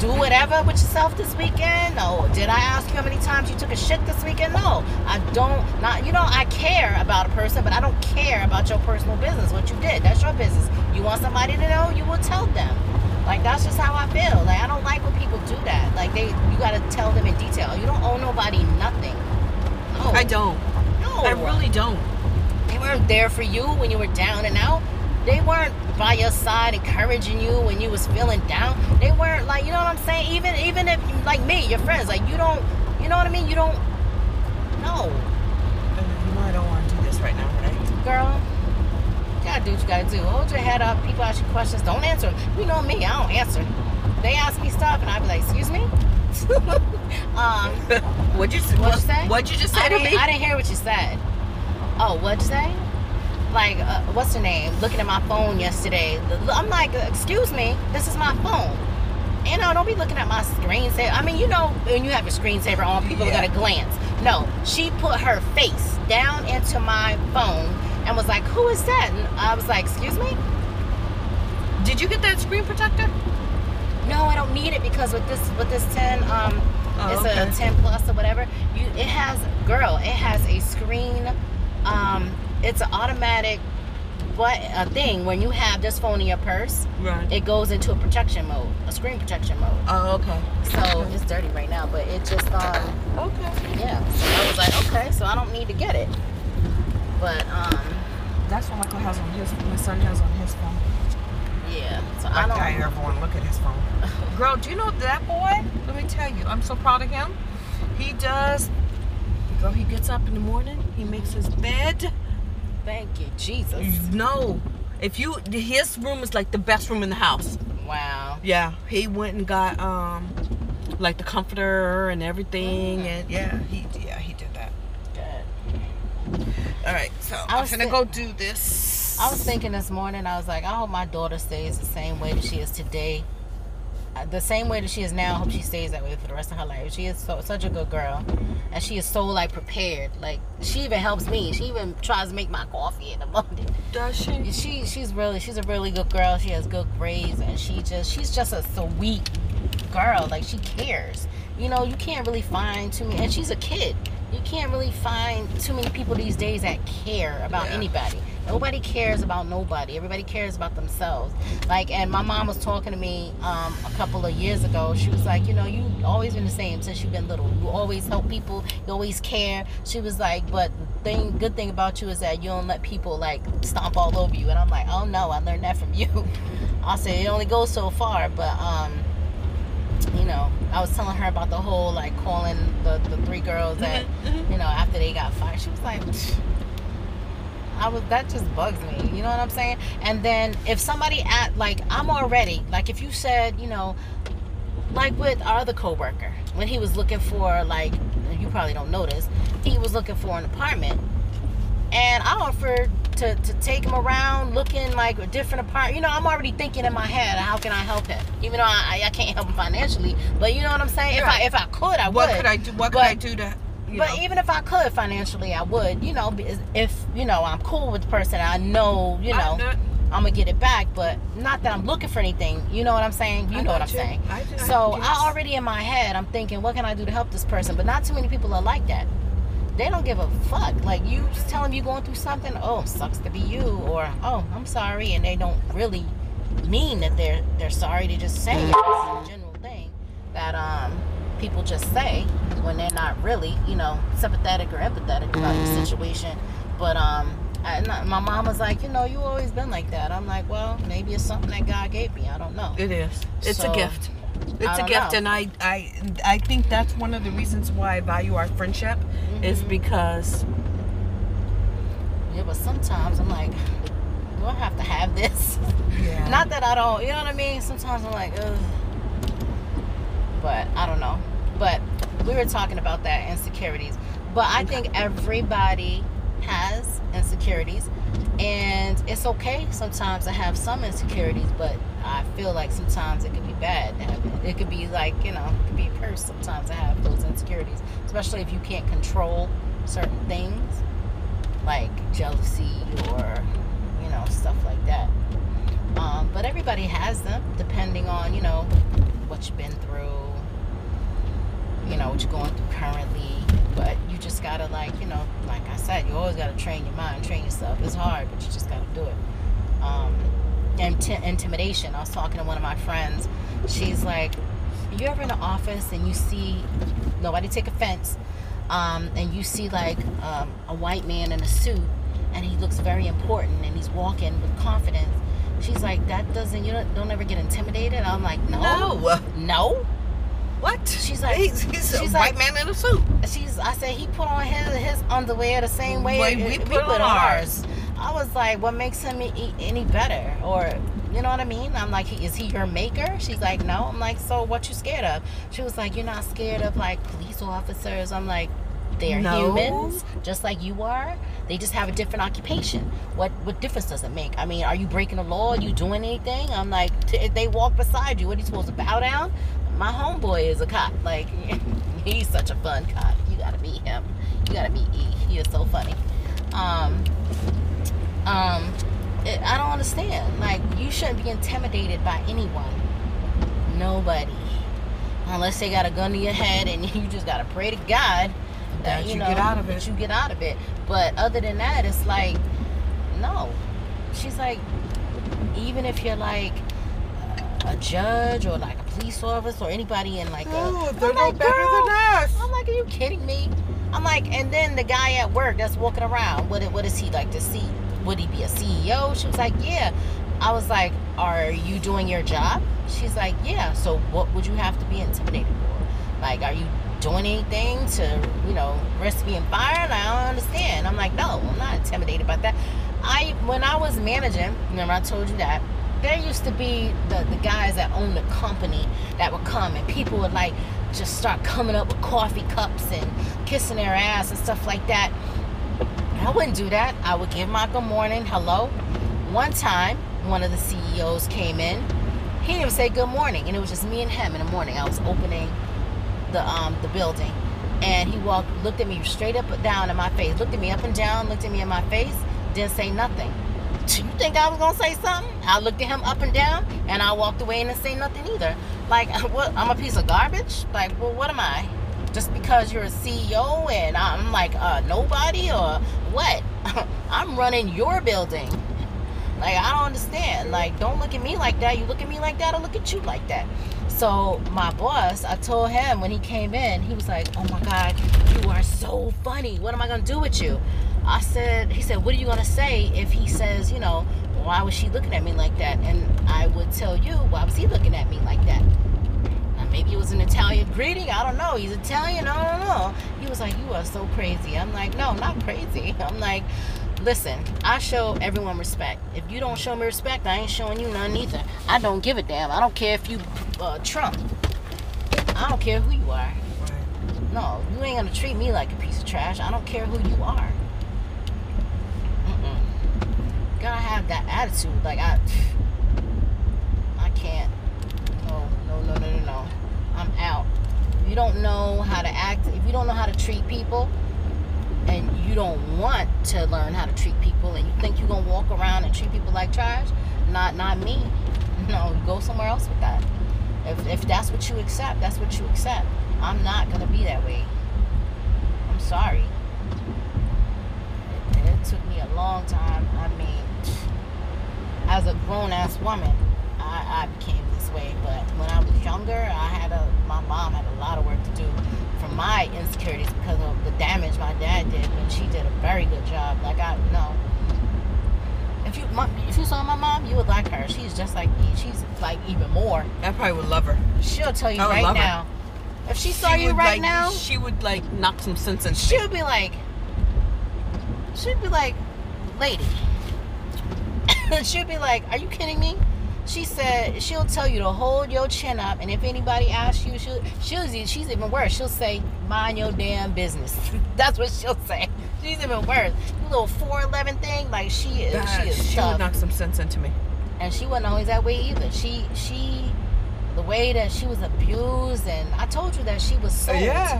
do whatever with yourself this weekend? No. Did I ask you how many times you took a shit this weekend? No. I don't, not, you know, I care about a person, but I don't care about your personal business, what you did. That's your business. You want somebody to know, you will tell them. Like, that's just how I feel. Like, I don't like when people do that. Like, they, you gotta tell them in detail. You don't owe nobody nothing. No. I don't. No. I really don't. They weren't there for you when you were down and out. They weren't by your side encouraging you when you was feeling down. They weren't, like, you know what I'm saying? Even, even if, like me, your friends, like, you don't, you know what I mean? You don't, no. You know I don't want to do this right now, right? Girl. You gotta do what you gotta do. Hold your head up. People ask you questions. Don't answer them. You know me. I don't answer. They ask me stuff, and I be like, "Excuse me." um, what'd you, what'd you say? What'd you just say I to me? I didn't hear what you said. Oh, what'd you say? Like, uh, what's her name? Looking at my phone yesterday. I'm like, "Excuse me, this is my phone." You know, don't be looking at my screensaver. I mean, you know, when you have your screensaver on, people yeah. got a glance. No, she put her face down into my phone. And was like, who is that? And I was like, excuse me? Did you get that screen protector? No, I don't need it, because with this with this ten, um, oh, it's okay. a ten plus or whatever. You, it has, girl, it has a screen. Um, it's an automatic what a thing when you have this phone in your purse. Right. It goes into a protection mode, a screen protection mode. Oh, okay. So it's dirty right now, but it just um. Okay. Yeah. So I was like, okay, so I don't need to get it. But um. That's what Michael has on his. My son has on his phone. Yeah, so I don't. I why everyone look at his phone. Girl, do you know that boy? Let me tell you, I'm so proud of him. He does, girl, he gets up in the morning, he makes his bed. Thank you, Jesus. No, if you, his room is like the best room in the house. Wow. Yeah, he went and got, um, like the comforter and everything, and yeah, he, yeah, he did that. Good. All right, so I'm gonna th- go do this. I was thinking this morning, I was like, I hope my daughter stays the same way that she is today. The same way that she is now, I hope she stays that way for the rest of her life. She is so, such a good girl, and she is so like prepared. Like she even helps me. She even tries to make my coffee in the morning. Does she? She she's really she's a really good girl. She has good grades, and she just she's just a sweet girl. Like she cares. You know, you can't really find too many. And she's a kid. You can't really find too many people these days that care about yeah. anybody. Nobody cares about nobody. Everybody cares about themselves. Like, and my mom was talking to me um, a couple of years ago. She was like, you know, you've always been the same since you've been little. You always help people. You always care. She was like, but the thing, good thing about you is that you don't let people, like, stomp all over you. And I'm like, oh, no, I learned that from you. I said, it only goes so far. But, um, you know, I was telling her about the whole, like, calling the, the three girls that, you know, after they got fired. She was like... I was that just bugs me, you know what I'm saying? And then if somebody at like I'm already like if you said, you know, like with our other coworker when he was looking for like you probably don't know this, he was looking for an apartment, and I offered to to take him around looking like a different apartment. You know, I'm already thinking in my head, how can I help him? Even though I I can't help him financially, but you know what I'm saying? Yeah. If I if I could, I what would. What could I do? What but, could I do to? You but know. Even if I could financially, I would, you know, if, you know, I'm cool with the person, I know, you know, I'm, I'm going to get it back, but not that I'm looking for anything. You know what I'm saying? You I know what I'm you. saying. I do, so I, I already in my head, I'm thinking, what can I do to help this person? But not too many people are like that. They don't give a fuck. Like you just tell them you're going through something. Oh, sucks to be you. Or, oh, I'm sorry. And they don't really mean that they're, they're sorry. They just say it. It's a general thing that, um, people just say when they're not really, you know, sympathetic or empathetic about the situation. But um, I, my mom was like, you know, you always been like that. I'm like, well, maybe it's something that God gave me. I don't know. It is. It's so, a gift. It's a gift, know. and I, I, I think that's one of the reasons why I value our friendship mm-hmm. is because. Yeah, but sometimes I'm like, do I have to have this? Yeah. Not that I don't. You know what I mean? Sometimes I'm like, ugh. But I don't know. But we were talking about that, insecurities. But I think everybody has insecurities. And it's okay sometimes to have some insecurities. But I feel like sometimes it could be bad. It could be like, you know, it could be a curse sometimes to have those insecurities. Especially if you can't control certain things. Like jealousy or, you know, stuff like that. Um, but everybody has them depending on, you know, what you've been through. You know, what you're going through currently. But you just gotta, like, you know, like I said, you always gotta train your mind, train yourself. It's hard, but you just gotta do it. Um, and t- intimidation. I was talking to one of my friends. She's like, you ever in the office and you see, nobody take offense, um, and you see, like, um, a white man in a suit, and he looks very important, and he's walking with confidence. She's like, that doesn't, you don't, don't ever get intimidated? I'm like, no. No. No? What? She's like, he's, he's she's a like, white man in a suit. She's, I said, he put on his his underwear the same way Wait, we, we put, put on ours. I was like, what makes him eat any better? Or, you know what I mean? I'm like, is he your maker? She's like, no. I'm like, so what you scared of? She was like, you're not scared of, like, police officers. I'm like, they're no. humans, just like you are. They just have a different occupation. What what difference does it make? I mean, are you breaking the law? Are you doing anything? I'm like, if they walk beside you, what are you supposed to bow down? My homeboy is a cop. Like, he's such a fun cop. You gotta meet him. You gotta meet E. He is so funny. Um, um, it, I don't understand. Like, you shouldn't be intimidated by anyone. Nobody. Unless they got a gun to your head and you just gotta pray to God that, that you, you know, get out of it. That you get out of it. But other than that, it's like, no. She's like, even if you're like a judge or like a police officer or anybody in like a... Oh, they're no better than us. I'm like, are you kidding me? I'm like, and then the guy at work that's walking around, what, what is he like to see? Would he be a C E O? She was like, yeah. I was like, are you doing your job? She's like, yeah. So what would you have to be intimidated for? Like, are you doing anything to, you know, risk being fired? I don't understand. I'm like, no, I'm not intimidated by that. I when I was managing, remember I told you that, there used to be the, the guys that owned the company that would come, and people would like just start coming up with coffee cups and kissing their ass and stuff like that. I wouldn't do that. I would give my good morning, hello. One time, one of the C E Os came in. He didn't even say good morning, and it was just me and him in the morning. I was opening the um the building, and he walked, looked at me straight up and down in my face, looked at me up and down, looked at me in my face, didn't say nothing. Do you think I was gonna say something? I looked at him up and down, and I walked away and didn't say nothing either. Like, what? I'm a piece of garbage? Like, well, what am I? Just because you're a C E O and I'm like uh, nobody or what? I'm running your building. Like, I don't understand. Like, don't look at me like that. You look at me like that, I'll look at you like that. So my boss, I told him when he came in, he was like, oh my God, you are so funny. What am I gonna do with you? I said, he said, what are you gonna say if he says, you know, why was she looking at me like that? And I would tell you, why was he looking at me like that? Maybe it was an Italian greeting. I don't know. He's Italian. I don't know. He was like, you are so crazy. I'm like, no, not crazy. I'm like, listen, I show everyone respect. If you don't show me respect, I ain't showing you none either. I don't give a damn. I don't care if you uh, Trump. I don't care who you are. No, you ain't going to treat me like a piece of trash. I don't care who you are. Mm-mm. Gotta have that attitude. Like, I, I can't. No, no, no, no, no, no. I'm out. You don't know how to act. If you don't know how to treat people, and you don't want to learn how to treat people, and you think you're gonna walk around and treat people like trash, not not me. No, go somewhere else with that. If if that's what you accept, that's what you accept. I'm not gonna be that way. I'm sorry. It, it took me a long time. I mean, as a grown-ass woman, I, I became this way. But when I was younger, I had a my mom had a lot of work to do for my insecurities because of the damage my dad did, and she did a very good job. Like, I know if you my, if you saw my mom, you would like her. She's just like me. She's like even more. I probably would love her. She'll tell you right now. Her. If she saw she you right like, now, she would like knock some sense in. She'll be like, she'd be like, lady. She'll be like, are you kidding me? She said she'll tell you to hold your chin up, and if anybody asks you, she'll, she'll she's even worse. She'll say, "Mind your damn business." That's what she'll say. She's even worse. You little four eleven thing, like she is. God, she is she tough. Would knock some sense into me. And she wasn't always that way either. She she, the way that she was abused, and I told you that she was sold. Uh, yeah.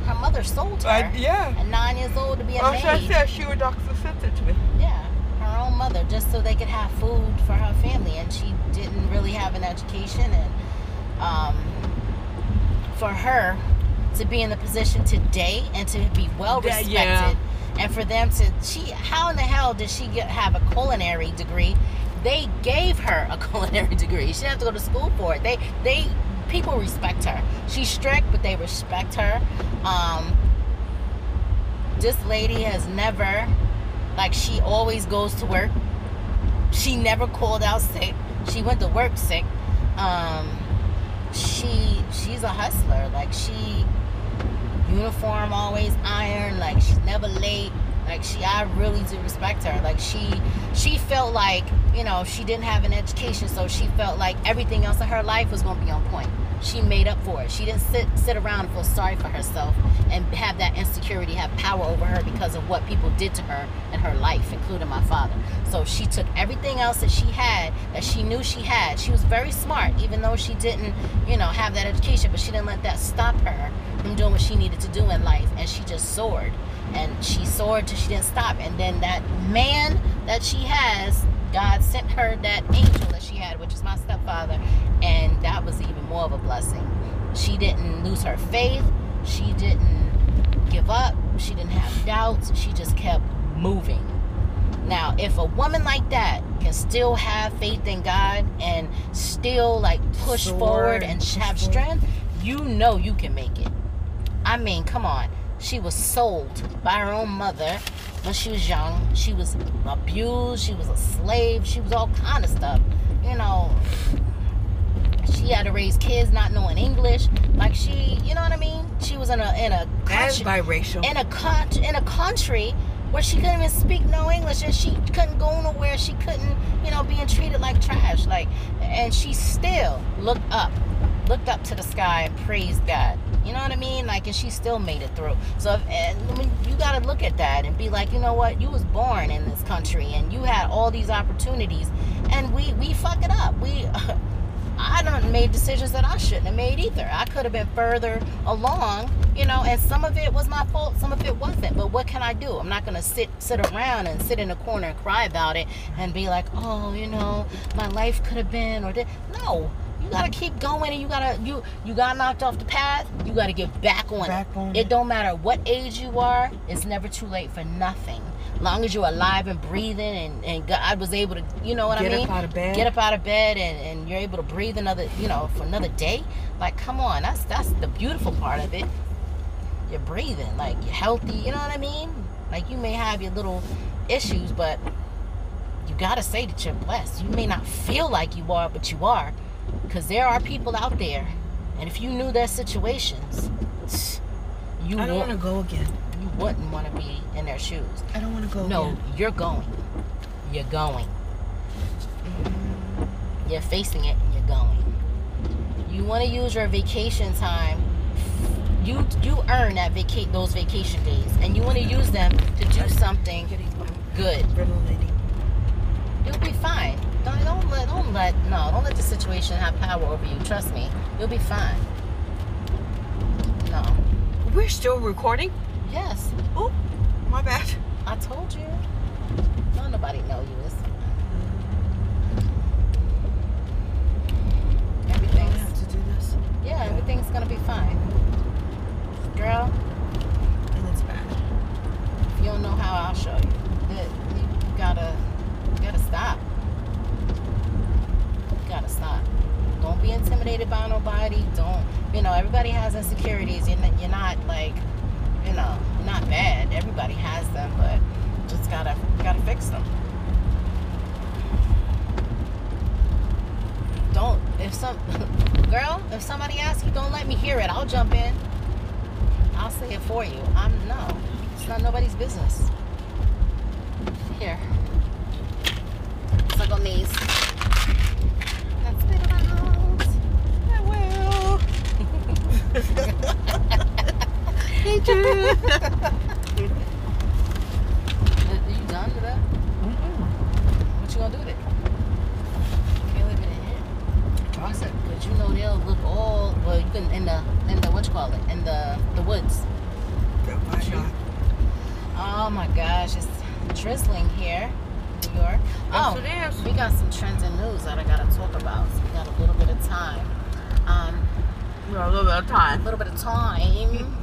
Her mother sold her. Uh, yeah. At nine years old to be a well, maid. She said she would knock some sense into me. Yeah. Her own mother, just so they could have food for her family, and she didn't really have an education, and um, for her to be in the position today and to be well respected, yeah, yeah. And for them to, she, how in the hell did she get have a culinary degree? They gave her a culinary degree. She didn't have to go to school for it. They, they, people respect her. She's strict, but they respect her. Um, this lady has never. Like, she always goes to work. She never called out sick. She went to work sick. Um, she she's a hustler. Like, she uniform always iron. Like, she's never late. Like, she I really do respect her. Like, she she felt like, you know, she didn't have an education, so she felt like everything else in her life was gonna be on point. She made up for it. She didn't sit sit around and feel sorry for herself and have that insecurity have power over her because of what people did to her in her life, including my father. So she took everything else that she had, that she knew she had. She was very smart, even though she didn't, you know, have that education, but she didn't let that stop her from doing what she needed to do in life, and she just soared. And she soared till she didn't stop. And then that man that she has, God sent her that angel that she had, which is my stepfather, and that was even more of a blessing. She didn't lose her faith. She didn't give up. She didn't have doubts. She just kept moving. Now, if a woman like that can still have faith in God and still, like, push Sword. forward and have strength, you know you can make it. I mean, come on. She was sold by her own mother But she was young. She was abused. She was a slave. She was all kind of stuff. You know, she had to raise kids not knowing English. Like she, you know what I mean? She was in a in a country, biracial. In a country, in a country where she couldn't even speak no English, and she couldn't go nowhere. She couldn't, you know, being treated like trash. Like, and she still looked up, looked up to the sky and praised God. You know what I mean? Like, and she still made it through. So, if, and I mean, you got to look at that and be like, you know what? You was born in this country, and you had all these opportunities, and we we fuck it up. We, uh, I done made decisions that I shouldn't have made either. I could have been further along, you know. And some of it was my fault, some of it wasn't. But what can I do? I'm not gonna sit sit around and sit in a corner and cry about it and be like, oh, you know, my life could have been or did. No. You gotta keep going, and you gotta you you got knocked off the path. You gotta get back on back it. On it don't matter what age you are. It's never too late for nothing. Long as you're alive and breathing, and, and God was able to, you know what I mean? Get up out of bed. Get up out of bed, and, and you're able to breathe another, you know, for another day. Like, come on, that's that's the beautiful part of it. You're breathing, like you're healthy. You know what I mean? Like, you may have your little issues, but you gotta say that you're blessed. You may not feel like you are, but you are. Because there are people out there, and if you knew their situations, you I don't want to go again. You wouldn't want to be in their shoes. I don't want to go no, again. No, you're going. You're going. You're facing it, and you're going. You want to use your vacation time. You you earn that vaca- those vacation days, and you want to use them to do something good. You'll be fine. Don't, don't let, don't let, no, don't let the situation have power over you. Trust me, you'll be fine. No. We're still recording? Yes. Oh, my bad. I told you. Don't nobody know you. It's fine. Everything's. I have to do this. Yeah, everything's gonna be fine, girl. And it's bad. If you don't know how, I'll show you. That you gotta, you gotta stop. Gotta stop. Don't be intimidated by nobody. Don't, you know, everybody has insecurities. You're not, you're not like, you know, not bad. Everybody has them, but just gotta gotta fix them. Don't, if some, girl, if somebody asks you, don't let me hear it. I'll jump in. I'll say it for you. I'm, no, it's not nobody's business. Here. Suck on these. Thank you. Are you done with that? Mm-mm. What you gonna do with it? Can't leave it in here. Toss it. But you know they'll look all well. You can in the in the what you call it in the the woods. Yeah, why not? Oh my gosh, it's drizzling here, New York. Oh, yes, it is. We got some trends and news that I gotta talk about. So we got a little bit of time. Um. A little bit of time. A little bit of time.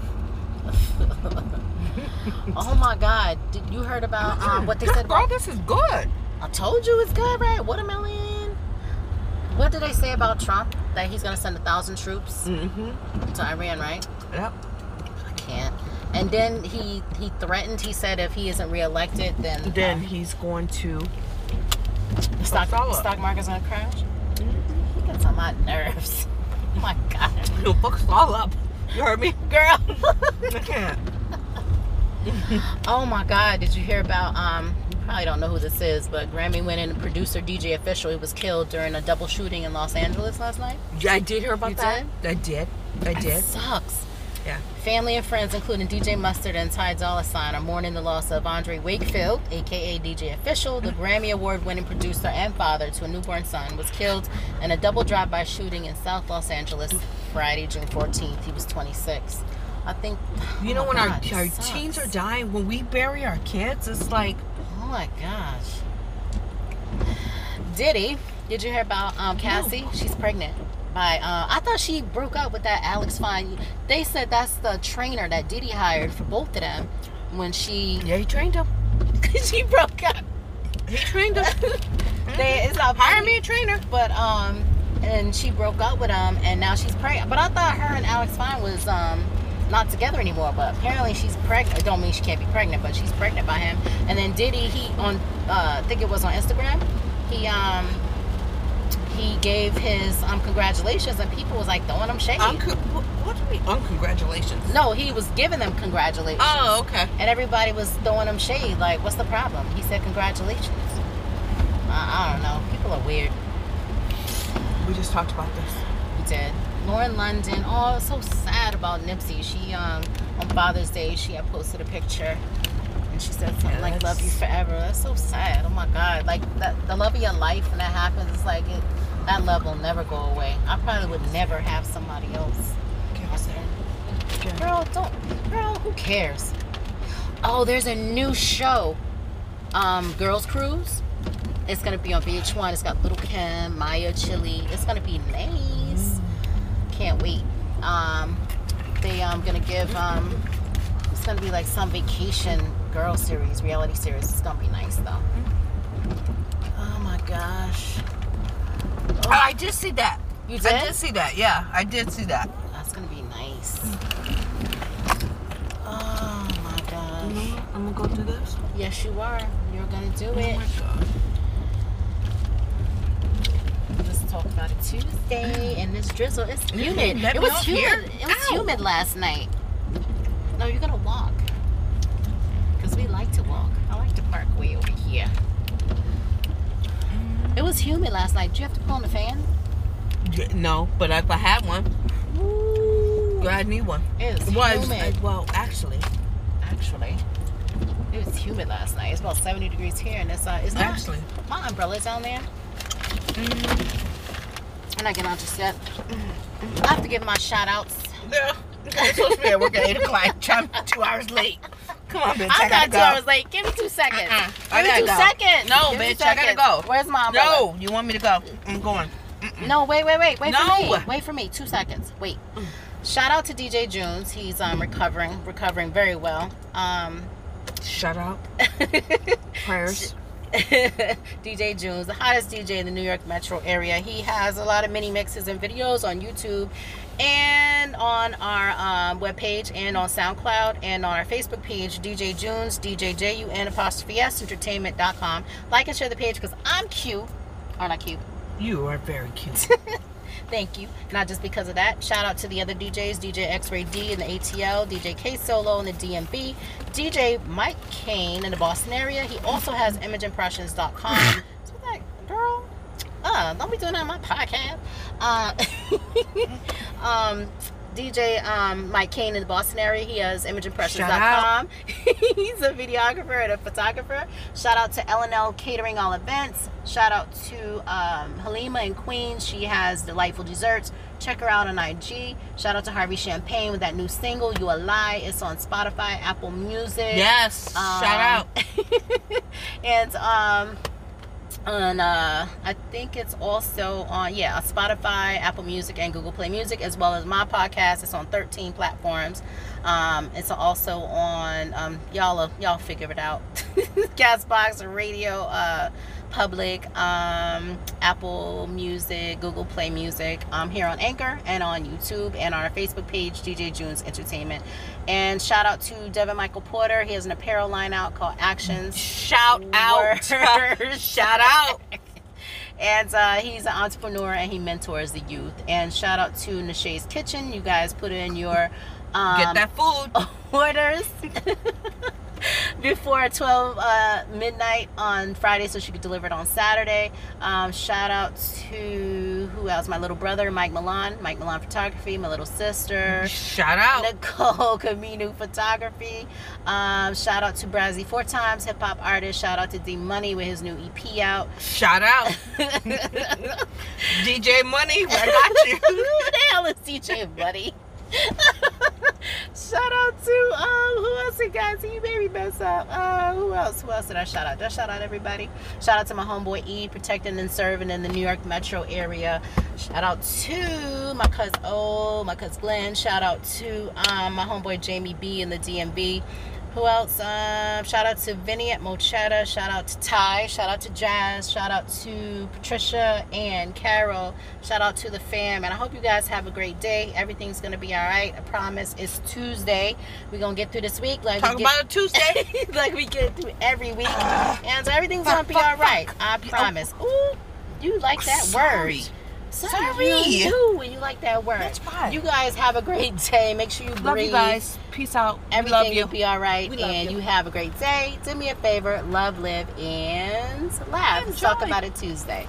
Oh my God! Did you heard about um, what they said? Girl, this is good. I told you it's good, right? Watermelon. What did they say about Trump? That he's gonna send a thousand troops mm-hmm. to Iran, right? Yep. I can't. And then he he threatened. He said if he isn't reelected, then then uh, he's going to the stock the stock market's gonna crash. Mm-hmm. He gets on my nerves. Oh my God. Your book's all up. You heard me? Girl. I can't. Oh my God. Did you hear about, um, you probably don't know who this is, but Grammy winning producer D J Official, he was killed during a double shooting in Los Angeles last night? Yeah, I did hear about you that. Did? I did. I did. That sucks. Yeah. Family and friends, including D J Mustard and Ty Dolla Sign, are mourning the loss of Andre Wakefield, a k a. D J Official, the Grammy Award-winning producer and father to a newborn son, was killed in a double drive-by shooting in South Los Angeles Friday, June fourteenth. He was twenty-six. I think... You oh know when God, our, our teens are dying, when we bury our kids, it's like... Oh, my gosh. Diddy, did you hear about um, Cassie? No. She's pregnant. By uh, I thought she broke up with that Alex Fine. They said that's the trainer that Diddy hired for both of them when she yeah he trained him. She broke up. He trained him. They it's not hire me a trainer, but um and she broke up with him and now she's pregnant. But I thought her and Alex Fine was um not together anymore, but apparently she's pregnant. It don't mean she can't be pregnant, but she's pregnant by him. And then Diddy, he on uh I think it was on Instagram, he um he gave his um congratulations, and people was like throwing him shade. Unco- what do you mean uncongratulations? No, he was giving them congratulations. Oh, okay. And everybody was throwing him shade, like, what's the problem? He said congratulations. Uh, I don't know. People are weird. We just talked about this. We did. Lauren London, oh, so sad about Nipsey. She, um, on Father's Day, she had posted a picture, and she said something yeah, like, love you forever. That's so sad. Oh, my God. Like, that, the love of your life when that happens, it's like, it, that love will never go away. I probably would never have somebody else. Okay. Girl, don't, girl, who cares? Oh, there's a new show, um, Girls Cruise. It's going to be on V H one. It's got Little Kim, Maya, Chili. It's going to be nice. Can't wait. Um, they um going to give, um, it's going to be like some vacation girl series, reality series. It's going to be nice, though. Oh, my gosh. Oh, I did see that. You did? I did see that, yeah. I did see that. That's going to be nice. Oh, my gosh. I'm going to go do this? Yes, you are. You're going to do it. Oh, my gosh. Talk about it Tuesday, and this drizzle is humid. It was humid. It was Ow. humid last night. No, you're gonna walk, cause we like to walk. I like to park way over here. It was humid last night. Did you have to pull on the fan? No, but if I had one, Ooh. I'd need one. It was well, humid. It was, well, actually, actually, it was humid last night. It's about seventy degrees here, and it's uh, it's not. Actually, my umbrella's down there. Mm. I'm not getting out just yet. I have to give my shout outs. Girl, you're supposed to be at work at eight o'clock. Try me two hours late. Come on, bitch. I'm not two hours late. Give me two seconds. Uh-uh. Give I me two go. seconds. No, give bitch. Seconds. I gotta go. Where's my umbrella? No, you want me to go? I'm going. Mm-mm. No, wait, wait, wait. Wait no. for me. Wait for me. Two seconds. Wait. Mm. Shout out to D J Jun. He's um recovering, recovering very well. Um, Shout out. Prayers. D J Jun, the hottest D J in the New York metro area. He has a lot of mini mixes and videos on YouTube and on our um, webpage and on SoundCloud and on our Facebook page, D J Jun's, D J J U N apostrophe S entertainment dot com. Like and share the page because I'm cute. Aren't I cute? You are very cute. Thank you. Not just because of that. Shout out to the other D Js, D J X-Ray D in the A T L, D J K Solo in the D M V, D J Mike Kane in the Boston area. He also has image impressions dot com. So like, girl, uh, don't be doing that on my podcast. Uh, um, D J um, Mike Kane in the Boston area. He has image impressions dot com. He's a videographer and a photographer. Shout out to L and L Catering All Events. Shout out to um, Halima in Queens. She has delightful desserts. Check her out on I G. Shout out to Harvey Champagne with that new single, You a Lie. It's on Spotify, Apple Music. Yes, um, shout out. and um, on, uh, I think it's also on, yeah, Spotify, Apple Music, and Google Play Music, as well as my podcast. It's on thirteen platforms. Um, it's also on, um, y'all uh, y'all figure it out. Castbox, radio, uh, Public, um, Apple Music, Google Play Music, um, here on Anchor and on YouTube and on our Facebook page, D J Jun's Entertainment. And shout out to Devin Michael Porter. He has an apparel line out called Actions. Shout out. Shout out. And uh, he's an entrepreneur and he mentors the youth. And shout out to Nashe's Kitchen. You guys put in your um, get that food orders. Before twelve uh, midnight on Friday, so she could deliver it on Saturday. Um, shout out to who else? My little brother, Mike Milan, Mike Milan Photography. My little sister, shout out Nicole Camino Photography. Um, shout out to Brazzy Four Times, hip hop artist. Shout out to D Money with his new E P out. Shout out D J Money. Where got you? Who the hell is D J Money? Shout out to um who else you guys? You made me mess up. Uh, who else? Who else did I shout out? Did I shout out everybody? Shout out to my homeboy E, protecting and serving in the New York metro area. Shout out to my cousin O, my cousin Glenn. Shout out to um my homeboy Jamie B in the D M V. Who else? Um, shout out to Vinny at Mochetta. Shout out to Ty. Shout out to Jazz. Shout out to Patricia and Carol. Shout out to the fam. And I hope you guys have a great day. Everything's going to be all right. I promise. It's Tuesday. We're going to get through this week. Like Talk we get, about a Tuesday. like we get through every week. Uh, and so everything's going to be all right. I promise. Ooh, you like that sorry. word. Sorry. sorry. You do when you like that word. That's fine. You guys have a great day. Make sure you love breathe. You guys. Peace out. Everything love you. will be all right. We and you. you have a great day. Do me a favor. Love, live, and laugh. Enjoy. Talk about it Tuesday.